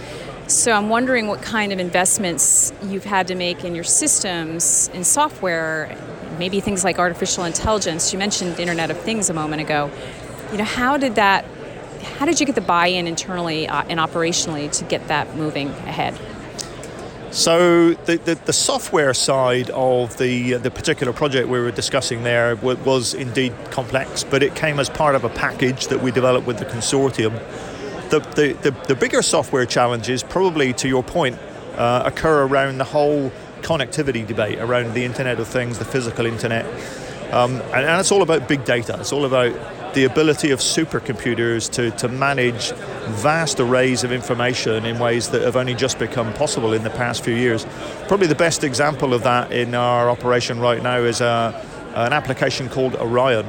So I'm wondering what kind of investments you've had to make in your systems, in software, maybe things like artificial intelligence. You mentioned Internet of Things a moment ago. You know, how did that, how did you get the buy-in internally and operationally to get that moving ahead? So the, the, the software side of the the particular project we were discussing there was indeed complex, but it came as part of a package that we developed with the consortium. The, the, the, the bigger software challenges, probably to your point, uh, occur around the whole connectivity debate, around the Internet of Things, the physical Internet. Um, and, and it's all about big data. It's all about the ability of supercomputers to, to manage vast arrays of information in ways that have only just become possible in the past few years. Probably the best example of that in our operation right now is a, an application called Orion.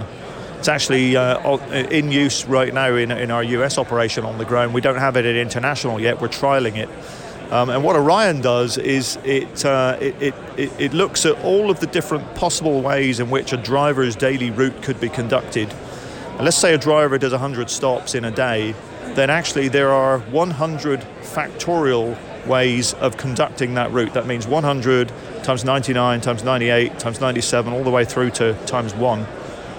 It's actually uh, in use right now in, in our U S operation on the ground. We don't have it at international yet. We're trialing it. Um, and what Orion does is it, uh, it, it, it looks at all of the different possible ways in which a driver's daily route could be conducted. And let's say a driver does one hundred stops in a day, then actually there are one hundred factorial ways of conducting that route. That means one hundred times ninety-nine times ninety-eight times ninety-seven all the way through to times one.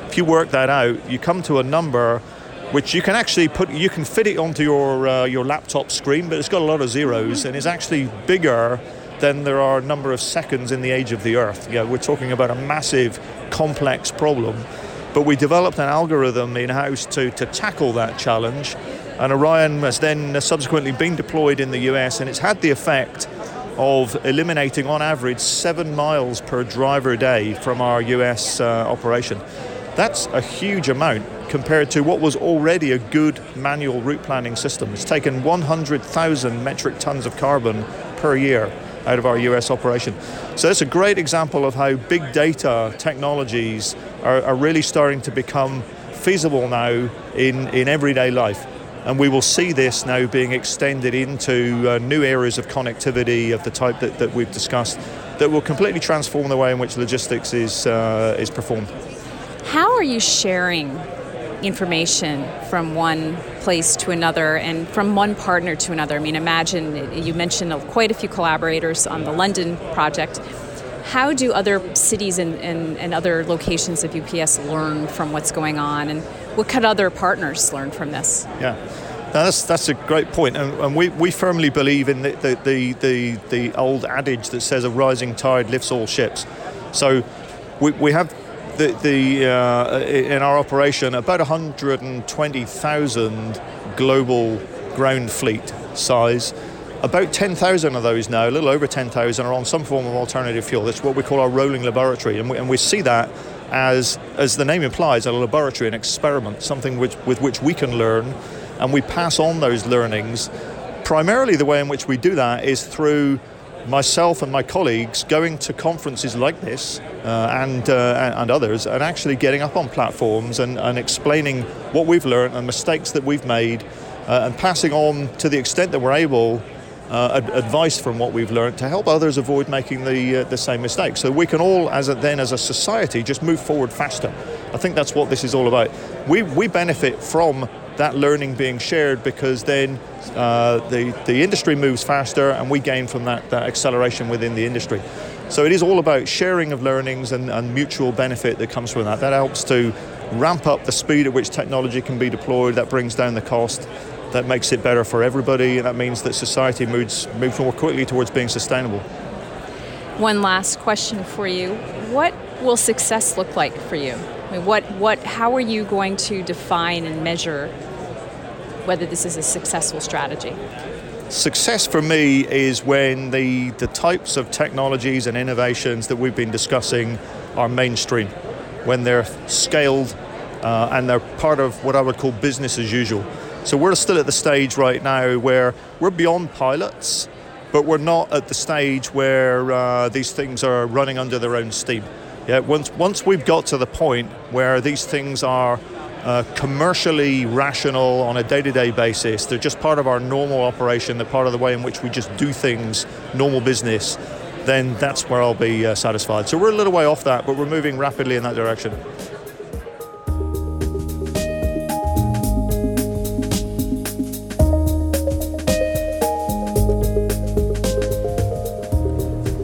If you work that out, you come to a number which you can actually put, you can fit it onto your uh, your laptop screen, but it's got a lot of zeros and is actually bigger than there are a number of seconds in the age of the Earth. Yeah, we're talking about a massive, complex problem, but we developed an algorithm in-house to, to tackle that challenge, and Orion has then subsequently been deployed in the U S, and it's had the effect of eliminating, on average, seven miles per driver day from our U S uh, operation. That's a huge amount compared to what was already a good manual route planning system. It's taken one hundred thousand metric tons of carbon per year out of our U S operation. So that's a great example of how big data technologies are, are really starting to become feasible now in, in everyday life. And we will see this now being extended into uh, new areas of connectivity of the type that, that we've discussed that will completely transform the way in which logistics is uh, is performed. How are you sharing information from one place to another and from one partner to another? I mean, imagine, you mentioned quite a few collaborators on the London project. How do other cities and, and, and other locations of U P S learn from what's going on? And what could other partners learn from this? Yeah, now that's that's a great point. And, and we, we firmly believe in the the, the, the the old adage that says a rising tide lifts all ships. So we, we have... The, the uh, in our operation, about one hundred twenty thousand global ground fleet size. About ten thousand of those now, a little over ten thousand, are on some form of alternative fuel. That's what we call our rolling laboratory, and we, and we see that as, as the name implies, a laboratory, an experiment, something which, with which we can learn, and we pass on those learnings. Primarily the way in which we do that is through myself and my colleagues going to conferences like this uh, and, uh, and others and actually getting up on platforms and, and explaining what we've learned and mistakes that we've made uh, and passing on, to the extent that we're able, uh, ad- advice from what we've learned to help others avoid making the uh, the same mistakes. So we can all, as a, then as a society, just move forward faster. I think that's what this is all about. We, we benefit from that learning being shared because then uh, the, the industry moves faster and we gain from that, that acceleration within the industry. So it is all about sharing of learnings and, and mutual benefit that comes from that. That helps to ramp up the speed at which technology can be deployed, that brings down the cost, that makes it better for everybody, and that means that society moves, moves more quickly towards being sustainable. one last question for you. What will success look like for you? I mean, what, what, how are you going to define and measure whether this is a successful strategy? Success for me is when the, the types of technologies and innovations that we've been discussing are mainstream, when they're scaled uh, and they're part of what I would call business as usual. So we're still at the stage right now where we're beyond pilots, but we're not at the stage where uh, these things are running under their own steam. Yeah, once once we've got to the point where these things are uh, commercially rational on a day-to-day basis, they're just part of our normal operation, they're part of the way in which we just do things, normal business, then that's where I'll be uh, satisfied. So we're a little way off that, but we're moving rapidly in that direction.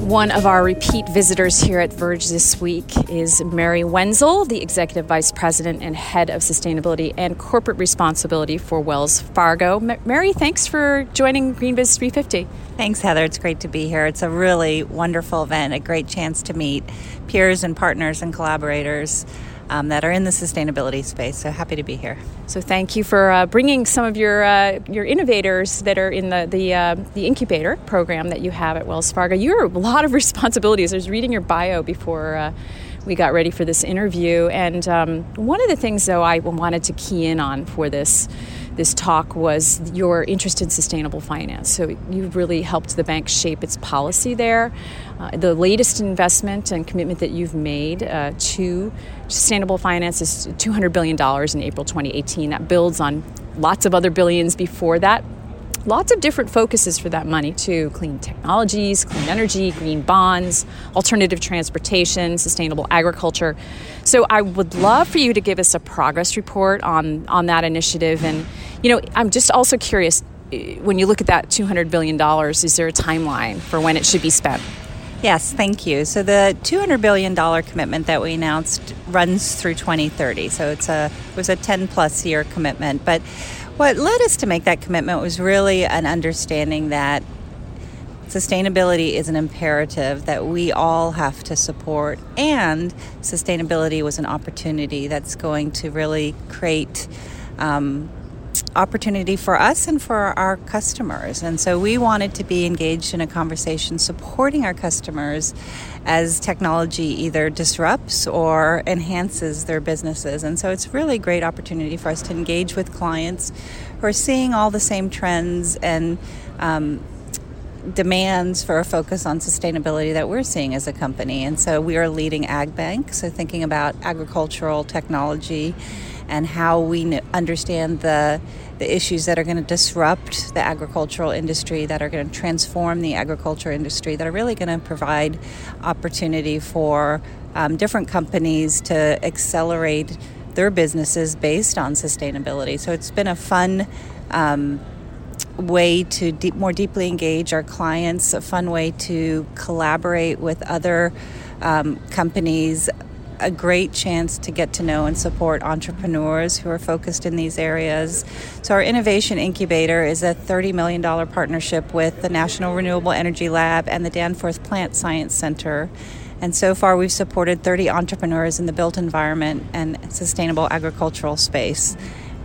One of our repeat visitors here at Verge this week is Mary Wenzel, the Executive Vice President and Head of Sustainability and Corporate Responsibility for Wells Fargo. Ma- Mary, thanks for joining GreenBiz three fifty. Thanks, Heather. It's great to be here. It's a really wonderful event, a great chance to meet peers and partners and collaborators Um, that are in the sustainability space. So happy to be here. So thank you for uh, bringing some of your uh, your innovators that are in the the, uh, the incubator program that you have at Wells Fargo. You have a lot of responsibilities. I was reading your bio before uh, we got ready for this interview, and um, one of the things though I wanted to key in on for this this talk was your interest in sustainable finance. So you've really helped the bank shape its policy there. Uh, the latest investment and commitment that you've made uh, to sustainable finance is two hundred billion dollars in April twenty eighteen. That builds on lots of other billions before that. Lots of different focuses for that money too: clean technologies, clean energy, green bonds, alternative transportation, sustainable agriculture. So I would love for you to give us a progress report on, on that initiative. And, you know, I'm just also curious, when you look at that two hundred billion dollars, is there a timeline for when it should be spent? Yes, thank you. So the two hundred billion dollars commitment that we announced runs through twenty thirty. So it's a it was a ten plus year commitment. But what led us to make that commitment was really an understanding that sustainability is an imperative that we all have to support, and sustainability was an opportunity that's going to really create um, opportunity for us and for our customers. And so we wanted to be engaged in a conversation supporting our customers as technology either disrupts or enhances their businesses. And so it's really a great opportunity for us to engage with clients who are seeing all the same trends and um, demands for a focus on sustainability that we're seeing as a company. And so we are a leading ag bank, so thinking about agricultural technology and how we understand the the issues that are going to disrupt the agricultural industry, that are going to transform the agriculture industry, that are really going to provide opportunity for um, different companies to accelerate their businesses based on sustainability. So it's been a fun um, way to deep, more deeply engage our clients, a fun way to collaborate with other um, companies, a great chance to get to know and support entrepreneurs who are focused in these areas. So our Innovation Incubator is a thirty million dollars partnership with the National Renewable Energy Lab and the Danforth Plant Science Center. And so far we've supported thirty entrepreneurs in the built environment and sustainable agricultural space.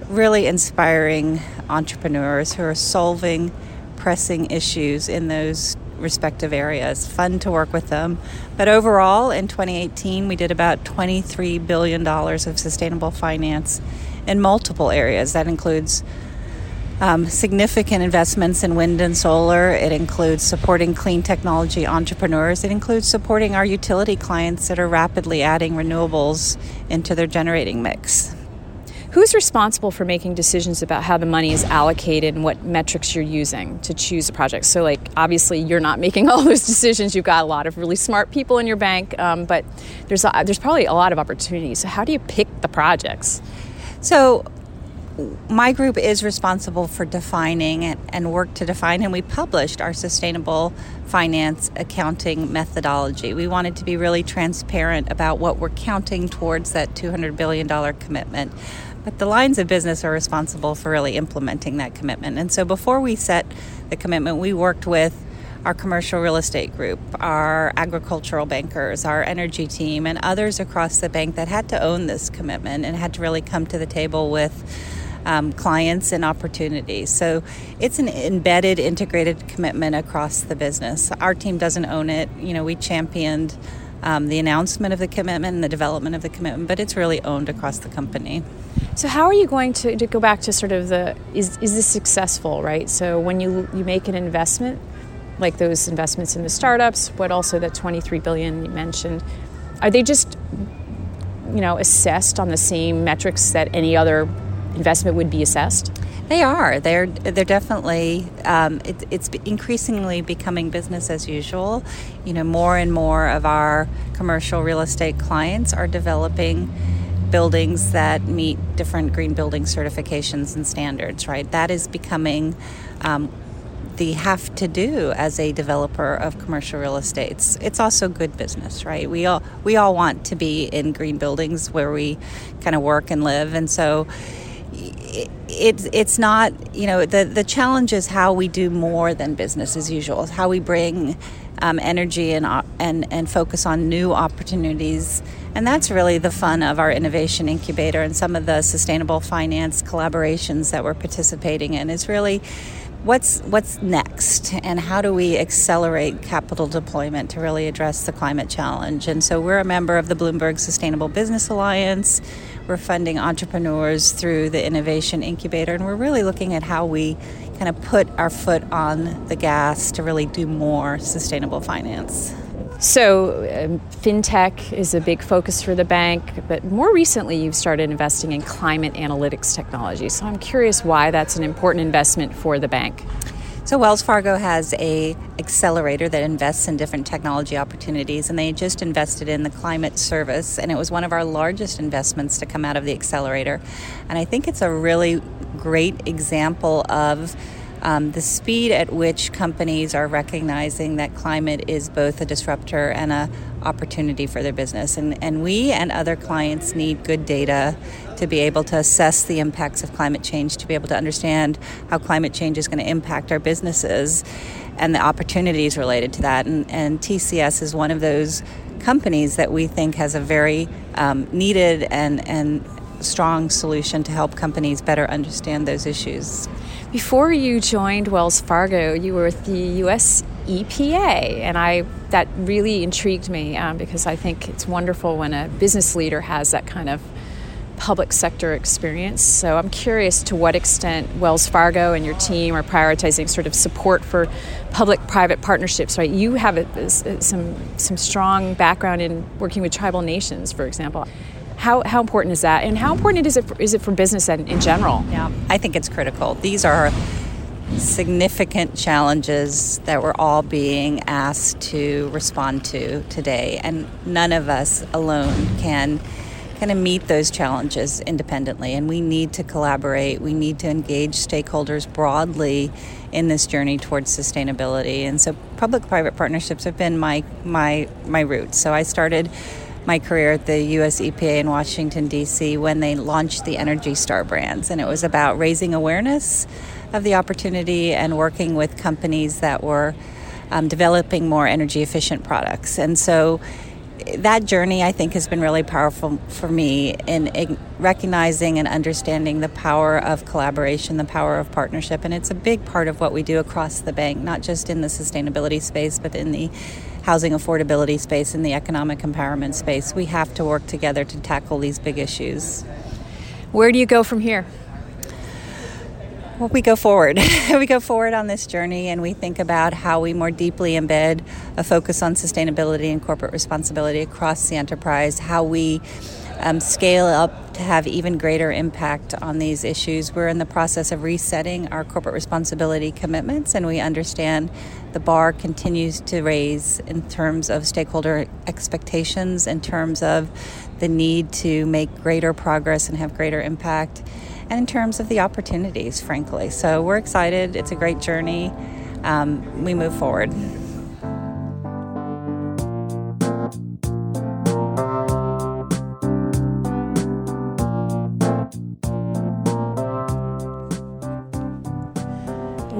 Really inspiring entrepreneurs who are solving pressing issues in those respective areas. Fun to work with them. But overall, in twenty eighteen, we did about twenty-three billion dollars of sustainable finance in multiple areas. That includes um, significant investments in wind and solar. It includes supporting clean technology entrepreneurs. It includes supporting our utility clients that are rapidly adding renewables into their generating mix. Who's responsible for making decisions about how the money is allocated and what metrics you're using to choose a project? So, like, obviously, you're not making all those decisions. You've got a lot of really smart people in your bank, um, but there's a, there's probably a lot of opportunities. So how do you pick the projects? So my group is responsible for defining and, and work to define, and we published our sustainable finance accounting methodology. We wanted to be really transparent about what we're counting towards that two hundred billion dollars commitment. But the lines of business are responsible for really implementing that commitment. And so before we set the commitment, we worked with our commercial real estate group, our agricultural bankers, our energy team, and others across the bank that had to own this commitment and had to really come to the table with um, clients and opportunities. So it's an embedded, integrated commitment across the business. Our team doesn't own it. You know, we championed um, the announcement of the commitment and the development of the commitment, but it's really owned across the company. So how are you going to, to go back to sort of the, is is this successful, right? So when you you make an investment, like those investments in the startups, but also that twenty-three billion dollars you mentioned, are they just, you know, assessed on the same metrics that any other investment would be assessed? They are. They're they're definitely. Um, it, it's increasingly becoming business as usual. You know, more and more of our commercial real estate clients are developing buildings that meet different green building certifications and standards, right? That is becoming um, the have to do as a developer of commercial real estate. It's, it's also good business, right? We all we all want to be in green buildings where we kind of work and live, and so it, it it's not, you know, the the challenge is how we do more than business as usual, how we bring Um, energy and, and and focus on new opportunities. And that's really the fun of our innovation incubator and some of the sustainable finance collaborations that we're participating in. It's really what's what's next and how do we accelerate capital deployment to really address the climate challenge. And so we're a member of the Bloomberg Sustainable Business Alliance. We're funding entrepreneurs through the innovation incubator, and we're really looking at how we kind of put our foot on the gas to really do more sustainable finance. So um, fintech is a big focus for the bank, but more recently you've started investing in climate analytics technology. So I'm curious why that's an important investment for the bank. So Wells Fargo has a accelerator that invests in different technology opportunities, and they just invested in the climate service, and it was one of our largest investments to come out of the accelerator. And I think it's a really great example of um, the speed at which companies are recognizing that climate is both a disruptor and a opportunity for their business. And, and we and other clients need good data to be able to assess the impacts of climate change, to be able to understand how climate change is going to impact our businesses and the opportunities related to that. And, and T C S is one of those companies that we think has a very um, needed and, and strong solution to help companies better understand those issues. Before you joined Wells Fargo, you were with the U S E P A, and I that really intrigued me um, because I think it's wonderful when a business leader has that kind of public sector experience. So I'm curious to what extent Wells Fargo and your team are prioritizing sort of support for public-private partnerships, right? You have a, a, some some strong background in working with tribal nations, for example. How how important is that, and how important is it for, is it for business in, in general? Yeah, I think it's critical. These are significant challenges that we're all being asked to respond to today, and none of us alone can kind of meet those challenges independently. And we need to collaborate. We need to engage stakeholders broadly in this journey towards sustainability. And so, public-private partnerships have been my my my route. So I started my career at the U S E P A in Washington, D C when they launched the Energy Star brands. And it was about raising awareness of the opportunity and working with companies that were um, developing more energy efficient products. And so that journey, I think, has been really powerful for me in, in recognizing and understanding the power of collaboration, the power of partnership. And it's a big part of what we do across the bank, not just in the sustainability space, but in the housing affordability space, in the economic empowerment space. We have to work together to tackle these big issues. Where do you go from here? Well, we go forward. We go forward on this journey, and we think about how we more deeply embed a focus on sustainability and corporate responsibility across the enterprise, how we um, scale up to have even greater impact on these issues. We're in the process of resetting our corporate responsibility commitments, and we understand the bar continues to raise in terms of stakeholder expectations, in terms of the need to make greater progress and have greater impact, and in terms of the opportunities, frankly. So we're excited. It's a great journey. Um, we move forward.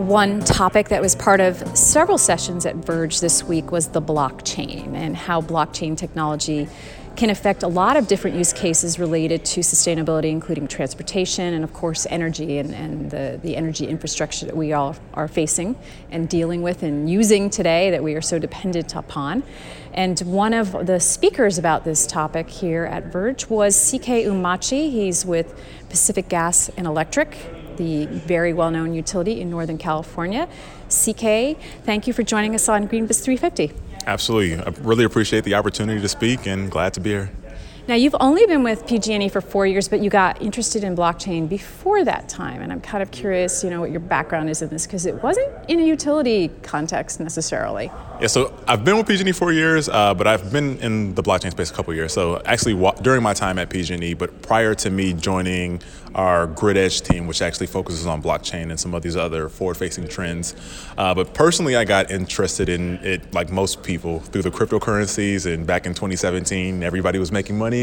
One topic that was part of several sessions at Verge this week was the blockchain and how blockchain technology can affect a lot of different use cases related to sustainability, including transportation and, of course, energy and, and the, the energy infrastructure that we all are facing and dealing with and using today that we are so dependent upon. And one of the speakers about this topic here at Verge was C K Umachi. He's with Pacific Gas and Electric, the very well-known utility in Northern California. C K, thank you for joining us on GreenBiz three fifty. Absolutely. I really appreciate the opportunity to speak and glad to be here. Now, you've only been with P G and E for four years, but you got interested in blockchain before that time. And I'm kind of curious, you know, what your background is in this, because it wasn't in a utility context necessarily. Yeah, so I've been with P G and E for years, uh, but I've been in the blockchain space a couple of years. So actually wa- during my time at P G and E, but prior to me joining our Grid Edge team, which actually focuses on blockchain and some of these other forward-facing trends. Uh, but personally, I got interested in it, like most people, through the cryptocurrencies. And back in twenty seventeen, everybody was making money.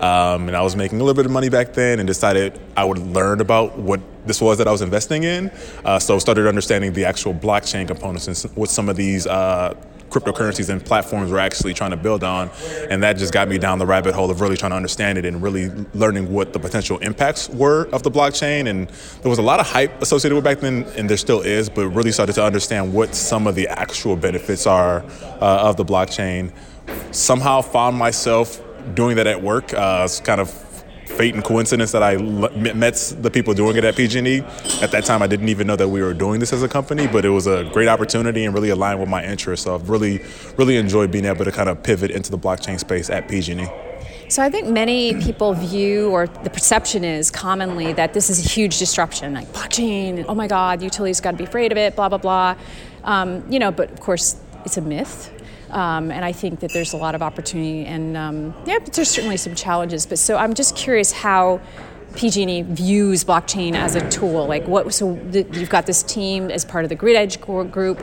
Um, and I was making a little bit of money back then and decided I would learn about what this was that I was investing in. Uh, so started understanding the actual blockchain components and what some of these uh, cryptocurrencies and platforms we're actually trying to build on. And that just got me down the rabbit hole of really trying to understand it and really learning what the potential impacts were of the blockchain. And there was a lot of hype associated with back then, and there still is, but really started to understand what some of the actual benefits are uh, of the blockchain. Somehow found myself doing that at work. Uh, it's kind of fate and coincidence that I met the people doing it at P G and E. At that time, I didn't even know that we were doing this as a company, but it was a great opportunity and really aligned with my interests. So I've really, really enjoyed being able to kind of pivot into the blockchain space at P G and E. So I think many people view, or the perception is commonly, that this is a huge disruption, like blockchain, and, oh my God, utilities got to be afraid of it, blah, blah, blah. Um, you know, but of course, it's a myth. Um, and I think that there's a lot of opportunity, and um, yeah, there's certainly some challenges. But so I'm just curious how P G and E views blockchain as a tool. Like, what? So the, you've got this team as part of the Grid Edge group.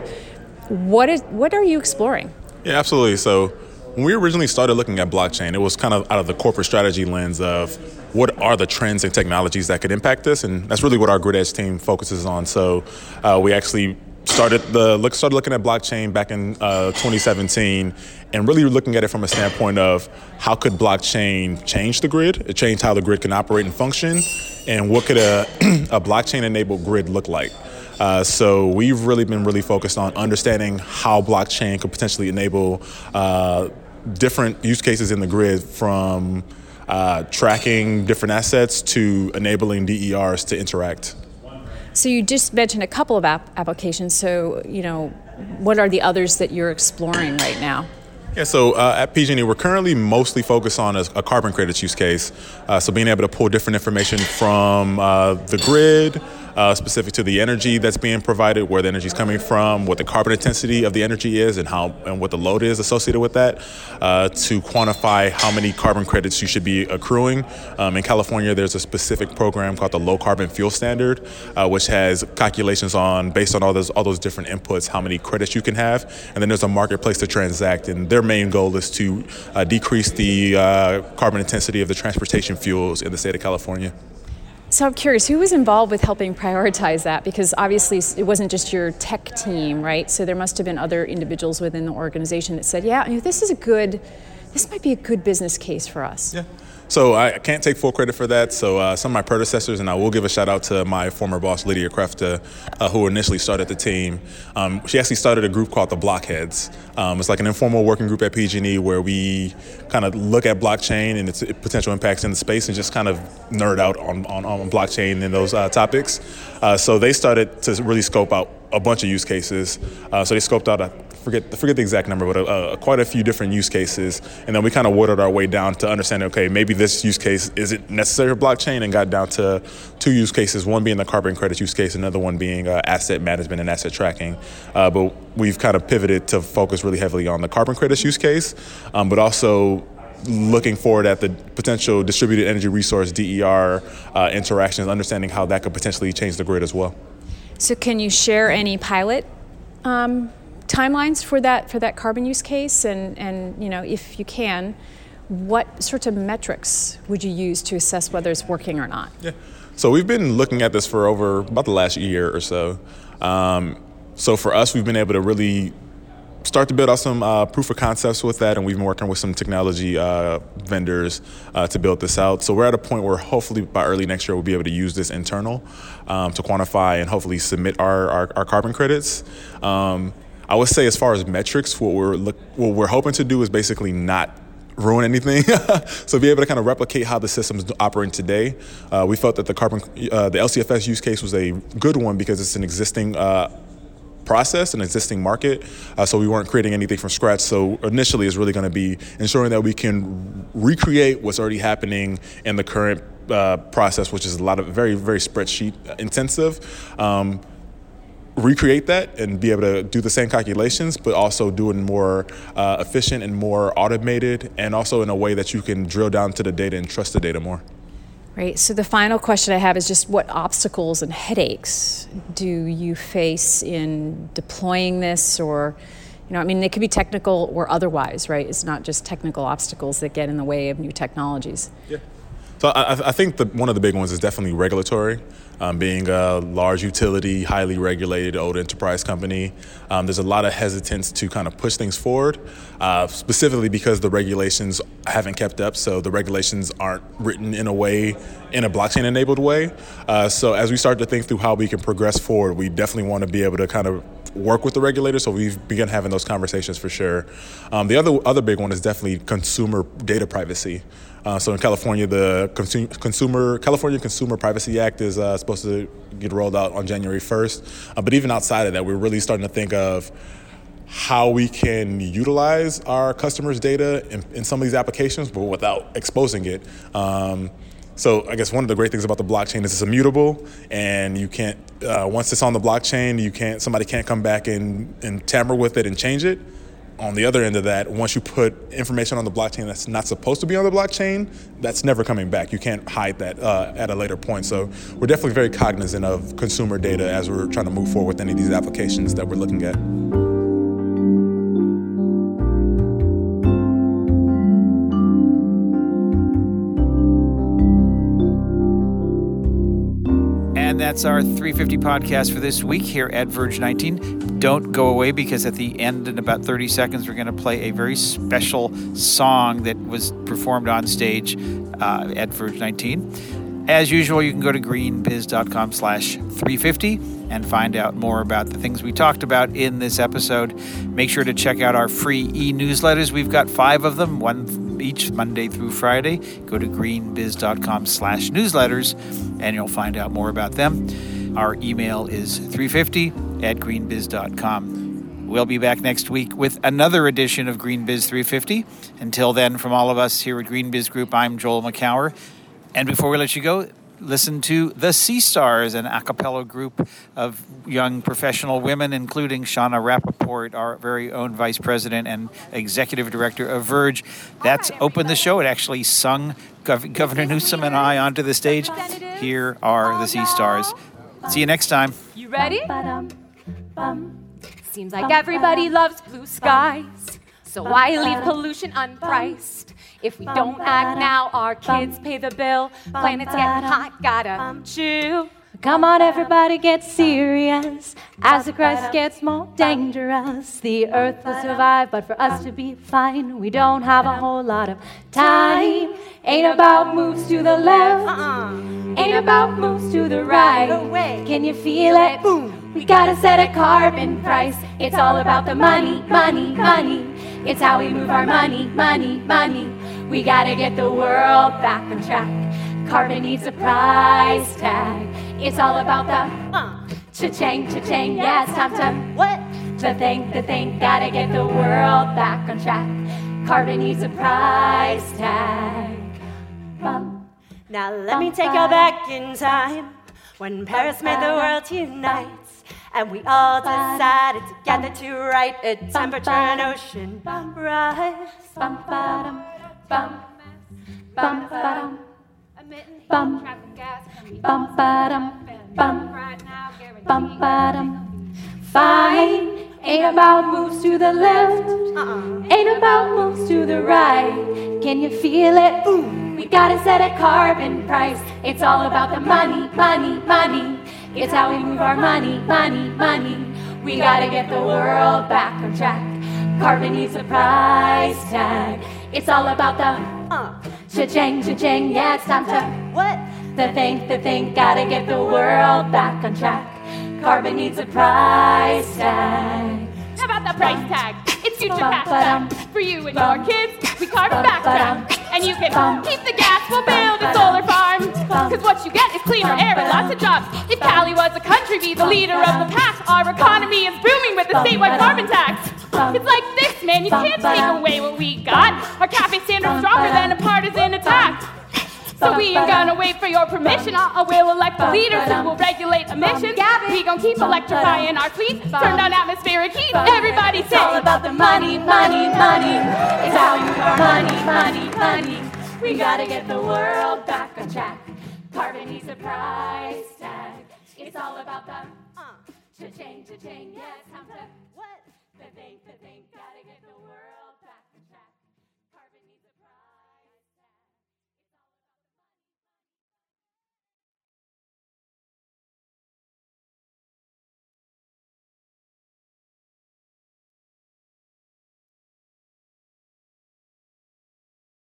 What is? What are you exploring? Yeah, absolutely. So when we originally started looking at blockchain, it was kind of out of the corporate strategy lens of what are the trends and technologies that could impact us, and that's really what our Grid Edge team focuses on. So uh, we actually. Started the look started looking at blockchain back in uh, twenty seventeen, and really looking at it from a standpoint of how could blockchain change the grid? It changed how the grid can operate and function, and what could a a blockchain-enabled grid look like? Uh, so we've really been really focused on understanding how blockchain could potentially enable uh, different use cases in the grid, from uh, tracking different assets to enabling D E Rs to interact. So you just mentioned a couple of app applications. So, you know, what are the others that you're exploring right now? Yeah, so uh, at P G and E, we're currently mostly focused on a, a carbon credits use case. Uh, so being able to pull different information from uh, the grid, uh, specific to the energy that's being provided, where the energy is coming from, what the carbon intensity of the energy is, and how and what the load is associated with that, uh, to quantify how many carbon credits you should be accruing. Um, in California, there's a specific program called the Low Carbon Fuel Standard, uh, which has calculations on, based on all those all those different inputs, how many credits you can have. And then there's a marketplace to transact, and their main goal is to uh, decrease the uh, carbon intensity of the transportation fuels in the state of California. So I'm curious, who was involved with helping prioritize that? Because obviously it wasn't just your tech team, right? So there must have been other individuals within the organization that said, yeah, you know, this is a good, this might be a good business case for us. Yeah. So I can't take full credit for that. So uh, some of my predecessors, and I will give a shout out to my former boss, Lydia Crefta, uh, who initially started the team. Um, she actually started a group called the Blockheads. Um, it's like an informal working group at P G and E where we kind of look at blockchain and its potential impacts in the space and just kind of nerd out on, on, on blockchain and those uh, topics. Uh, so they started to really scope out a bunch of use cases. Uh, so they scoped out, I forget, forget the exact number, but uh, quite a few different use cases. And then we kind of watered our way down to understand, okay, maybe this use case isn't necessary for blockchain, and got down to two use cases, one being the carbon credits use case, another one being uh, asset management and asset tracking. Uh, but we've kind of pivoted to focus really heavily on the carbon credits use case, um, but also looking forward at the potential distributed energy resource, D E R, uh, interactions, understanding how that could potentially change the grid as well. So can you share any pilot um, timelines for that for that carbon use case? And, and, you know, if you can, what sorts of metrics would you use to assess whether it's working or not? Yeah. So we've been looking at this for over about the last year or so. Um, so for us, we've been able to really start to build out some uh, proof of concepts with that, and we've been working with some technology uh, vendors uh, to build this out. So we're at a point where hopefully by early next year we'll be able to use this internal um, to quantify and hopefully submit our, our, our carbon credits. Um, I would say as far as metrics, what we're look, what we're hoping to do is basically not ruin anything. So be able to kind of replicate how the systems operate today. Uh, we felt that the carbon, uh, the L C F S use case was a good one because it's an existing uh, process, an existing market. Uh, so we weren't creating anything from scratch. So initially it's really going to be ensuring that we can recreate what's already happening in the current uh, process, which is a lot of very, very spreadsheet intensive. Um, recreate that and be able to do the same calculations, but also do it more uh, efficient and more automated, and also in a way that you can drill down to the data and trust the data more. Right. So the final question I have is just what obstacles and headaches do you face in deploying this? Or, you know, I mean, it could be technical or otherwise, right? It's not just technical obstacles that get in the way of new technologies. Yeah. So I, I think the, one of the big ones is definitely regulatory. Um, being a large utility, highly regulated, old enterprise company, um, there's a lot of hesitance to kind of push things forward, uh, specifically because the regulations haven't kept up. So the regulations aren't written in a way, in a blockchain-enabled way. Uh, so as we start to think through how we can progress forward, we definitely want to be able to kind of work with the regulators. So we've begun having those conversations for sure. Um, the other other big one is definitely consumer data privacy. Uh, so in California, the Consumer California Consumer Privacy Act is uh, supposed to get rolled out on January first. Uh, but even outside of that, we're really starting to think of how we can utilize our customers' data in, in some of these applications, but without exposing it. Um, so I guess one of the great things about the blockchain is it's immutable, and you can't uh, once it's on the blockchain, you can't somebody can't come back and, and tamper with it and change it. On the other end of that, once you put information on the blockchain that's not supposed to be on the blockchain, that's never coming back. You can't hide that uh, at a later point. So we're definitely very cognizant of consumer data as we're trying to move forward with any of these applications that we're looking at. That's our three fifty podcast for this week here at Verge nineteen. Don't go away, because at the end in about thirty seconds, we're going to play a very special song that was performed on stage uh, at Verge nineteen. As usual, you can go to greenbiz.com slash 350 and find out more about the things we talked about in this episode. Make sure to check out our free e-newsletters. We've got five of them, one each Monday through Friday. Go to greenbiz.com slash newsletters and you'll find out more about them. Our email is three fifty at greenbiz dot com. We'll be back next week with another edition of GreenBiz three fifty. Until then, from all of us here at GreenBiz Group, I'm Joel McCower. And before we let you go, listen to The Sea Stars, an a cappella group of young professional women, including Shauna Rappaport, our very own vice president and executive director of Verge. That's opened the show. It actually sung Gov- Governor Newsom and I onto the stage. Here are The Sea Stars. See you next time. You ready? Seems like everybody loves blue skies, so why leave pollution unpriced? If we don't act now, our kids pay the bill. Planet's getting hot, gotta chill. Come on, everybody, get serious. As the crisis gets more dangerous, the earth will survive, but for us to be fine, we don't have a whole lot of time. Ain't about moves to the left, uh-uh. Ain't about moves to the right. Can you feel it? Boom. We gotta set a carbon price. It's all about the money, money, money. It's how we move our money, money, money. We gotta get the world back on track. Carbon needs a price tag. It's all about the uh, cha-ching, cha-ching, yeah, it's time to what? The thing, the thing, gotta get the world back on track. Carbon needs a price tag. Bum, now let bum, me take you back in time, when Paris made the world unite. And we all decided together to right a temperature and ocean rise. Bum bum bum bum bum emitting traffic gas. Bum bum bum right now, bum bum. Fine, ain't about moves to the left, uh-uh. Ain't about moves to the right. Can you feel it? Ooh, we gotta set a carbon price. It's all about the money, money, money. It's how we move our money, money, money. We gotta get the world back on track. Carbon needs a price tag. It's all about the uh. cha-ching, cha-ching, yeah, it's time to what? The thing, the thing, gotta get the world back on track. Carbon needs a price tag. How about the price tag? It's future past. For you and your kids, we carve it back down. And you can keep the gas, we'll build a solar farm. Cause what you get is cleaner air and lots of jobs. If Cali was a country, be the leader of the pack. Our economy is booming with the statewide carbon tax. It's like this, man, you can't take away what we got. Our CAFE standard's stronger than a partisan attack. So we ain't gonna wait for your permission. I will elect the leaders who will regulate emissions. Gavin. We gon' keep electrifying our fleet. Turn down atmospheric heat. Everybody say all about the money, money, money. It's how we move our money, money, money. We gotta get the world back on track. Carbon needs a price tag. It's all about the uh, cha-ching, cha-ching, yes, I'm the what? The thing.